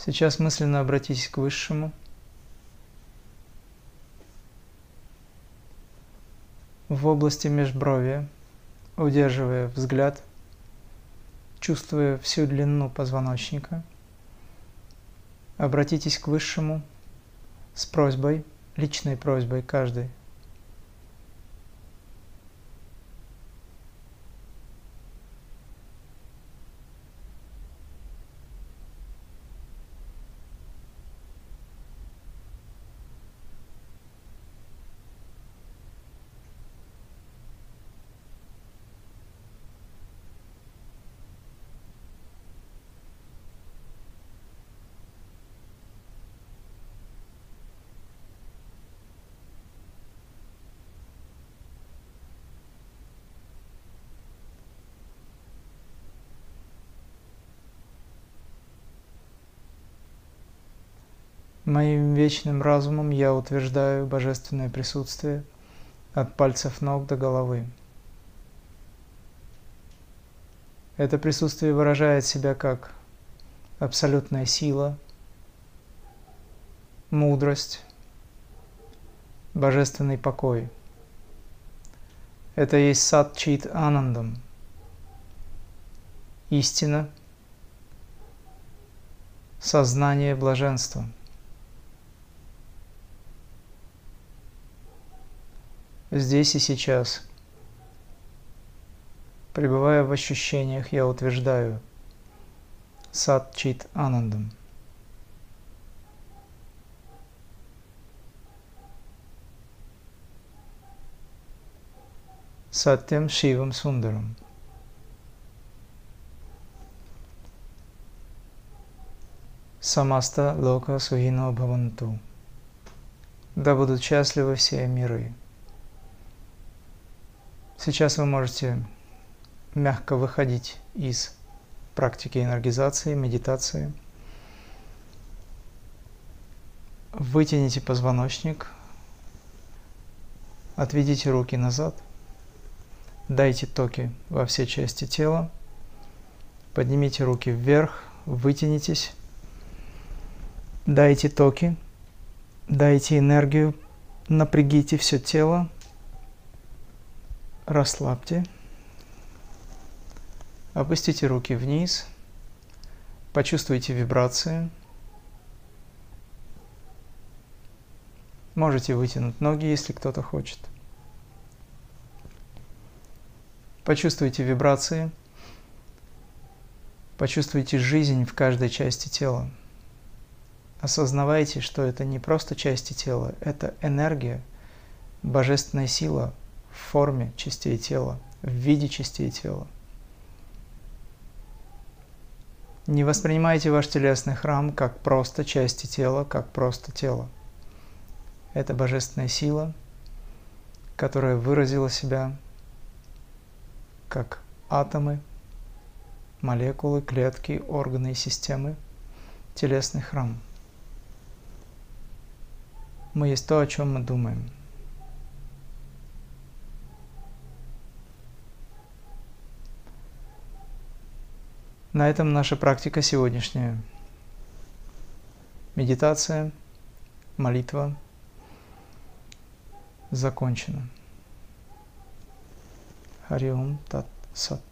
Сейчас мысленно обратитесь к Высшему. В области межбровья, удерживая взгляд, чувствуя всю длину позвоночника, обратитесь к Высшему с просьбой, личной просьбой каждой. Моим вечным разумом я утверждаю божественное присутствие от пальцев ног до головы. Это присутствие выражает себя как абсолютная сила, мудрость, божественный покой. Это есть сат-чит-анандам, истина, сознание блаженства. Здесь и сейчас, пребывая в ощущениях, я утверждаю сат-чит-анандам. Сат-тем-шивам-сундарам. Самаста-лока-сухино-бхаванту. Да будут счастливы все миры. Сейчас вы можете мягко выходить из практики энергизации, медитации. Вытяните позвоночник, отведите руки назад, дайте токи во все части тела, поднимите руки вверх, вытянитесь, дайте токи, дайте энергию, напрягите все тело. Расслабьте, опустите руки вниз, почувствуйте вибрации. Можете вытянуть ноги, если кто-то хочет. Почувствуйте вибрации, почувствуйте жизнь в каждой части тела. Осознавайте, что это не просто части тела, это энергия, божественная сила, в форме частей тела, в виде частей тела. Не воспринимайте ваш телесный храм как просто части тела, как просто тело. Это божественная сила, которая выразила себя как атомы, молекулы, клетки, органы и системы, телесный храм. Мы есть то, о чем мы думаем. На этом наша практика сегодняшняя. Медитация, молитва закончена. Хариум Тат Сат.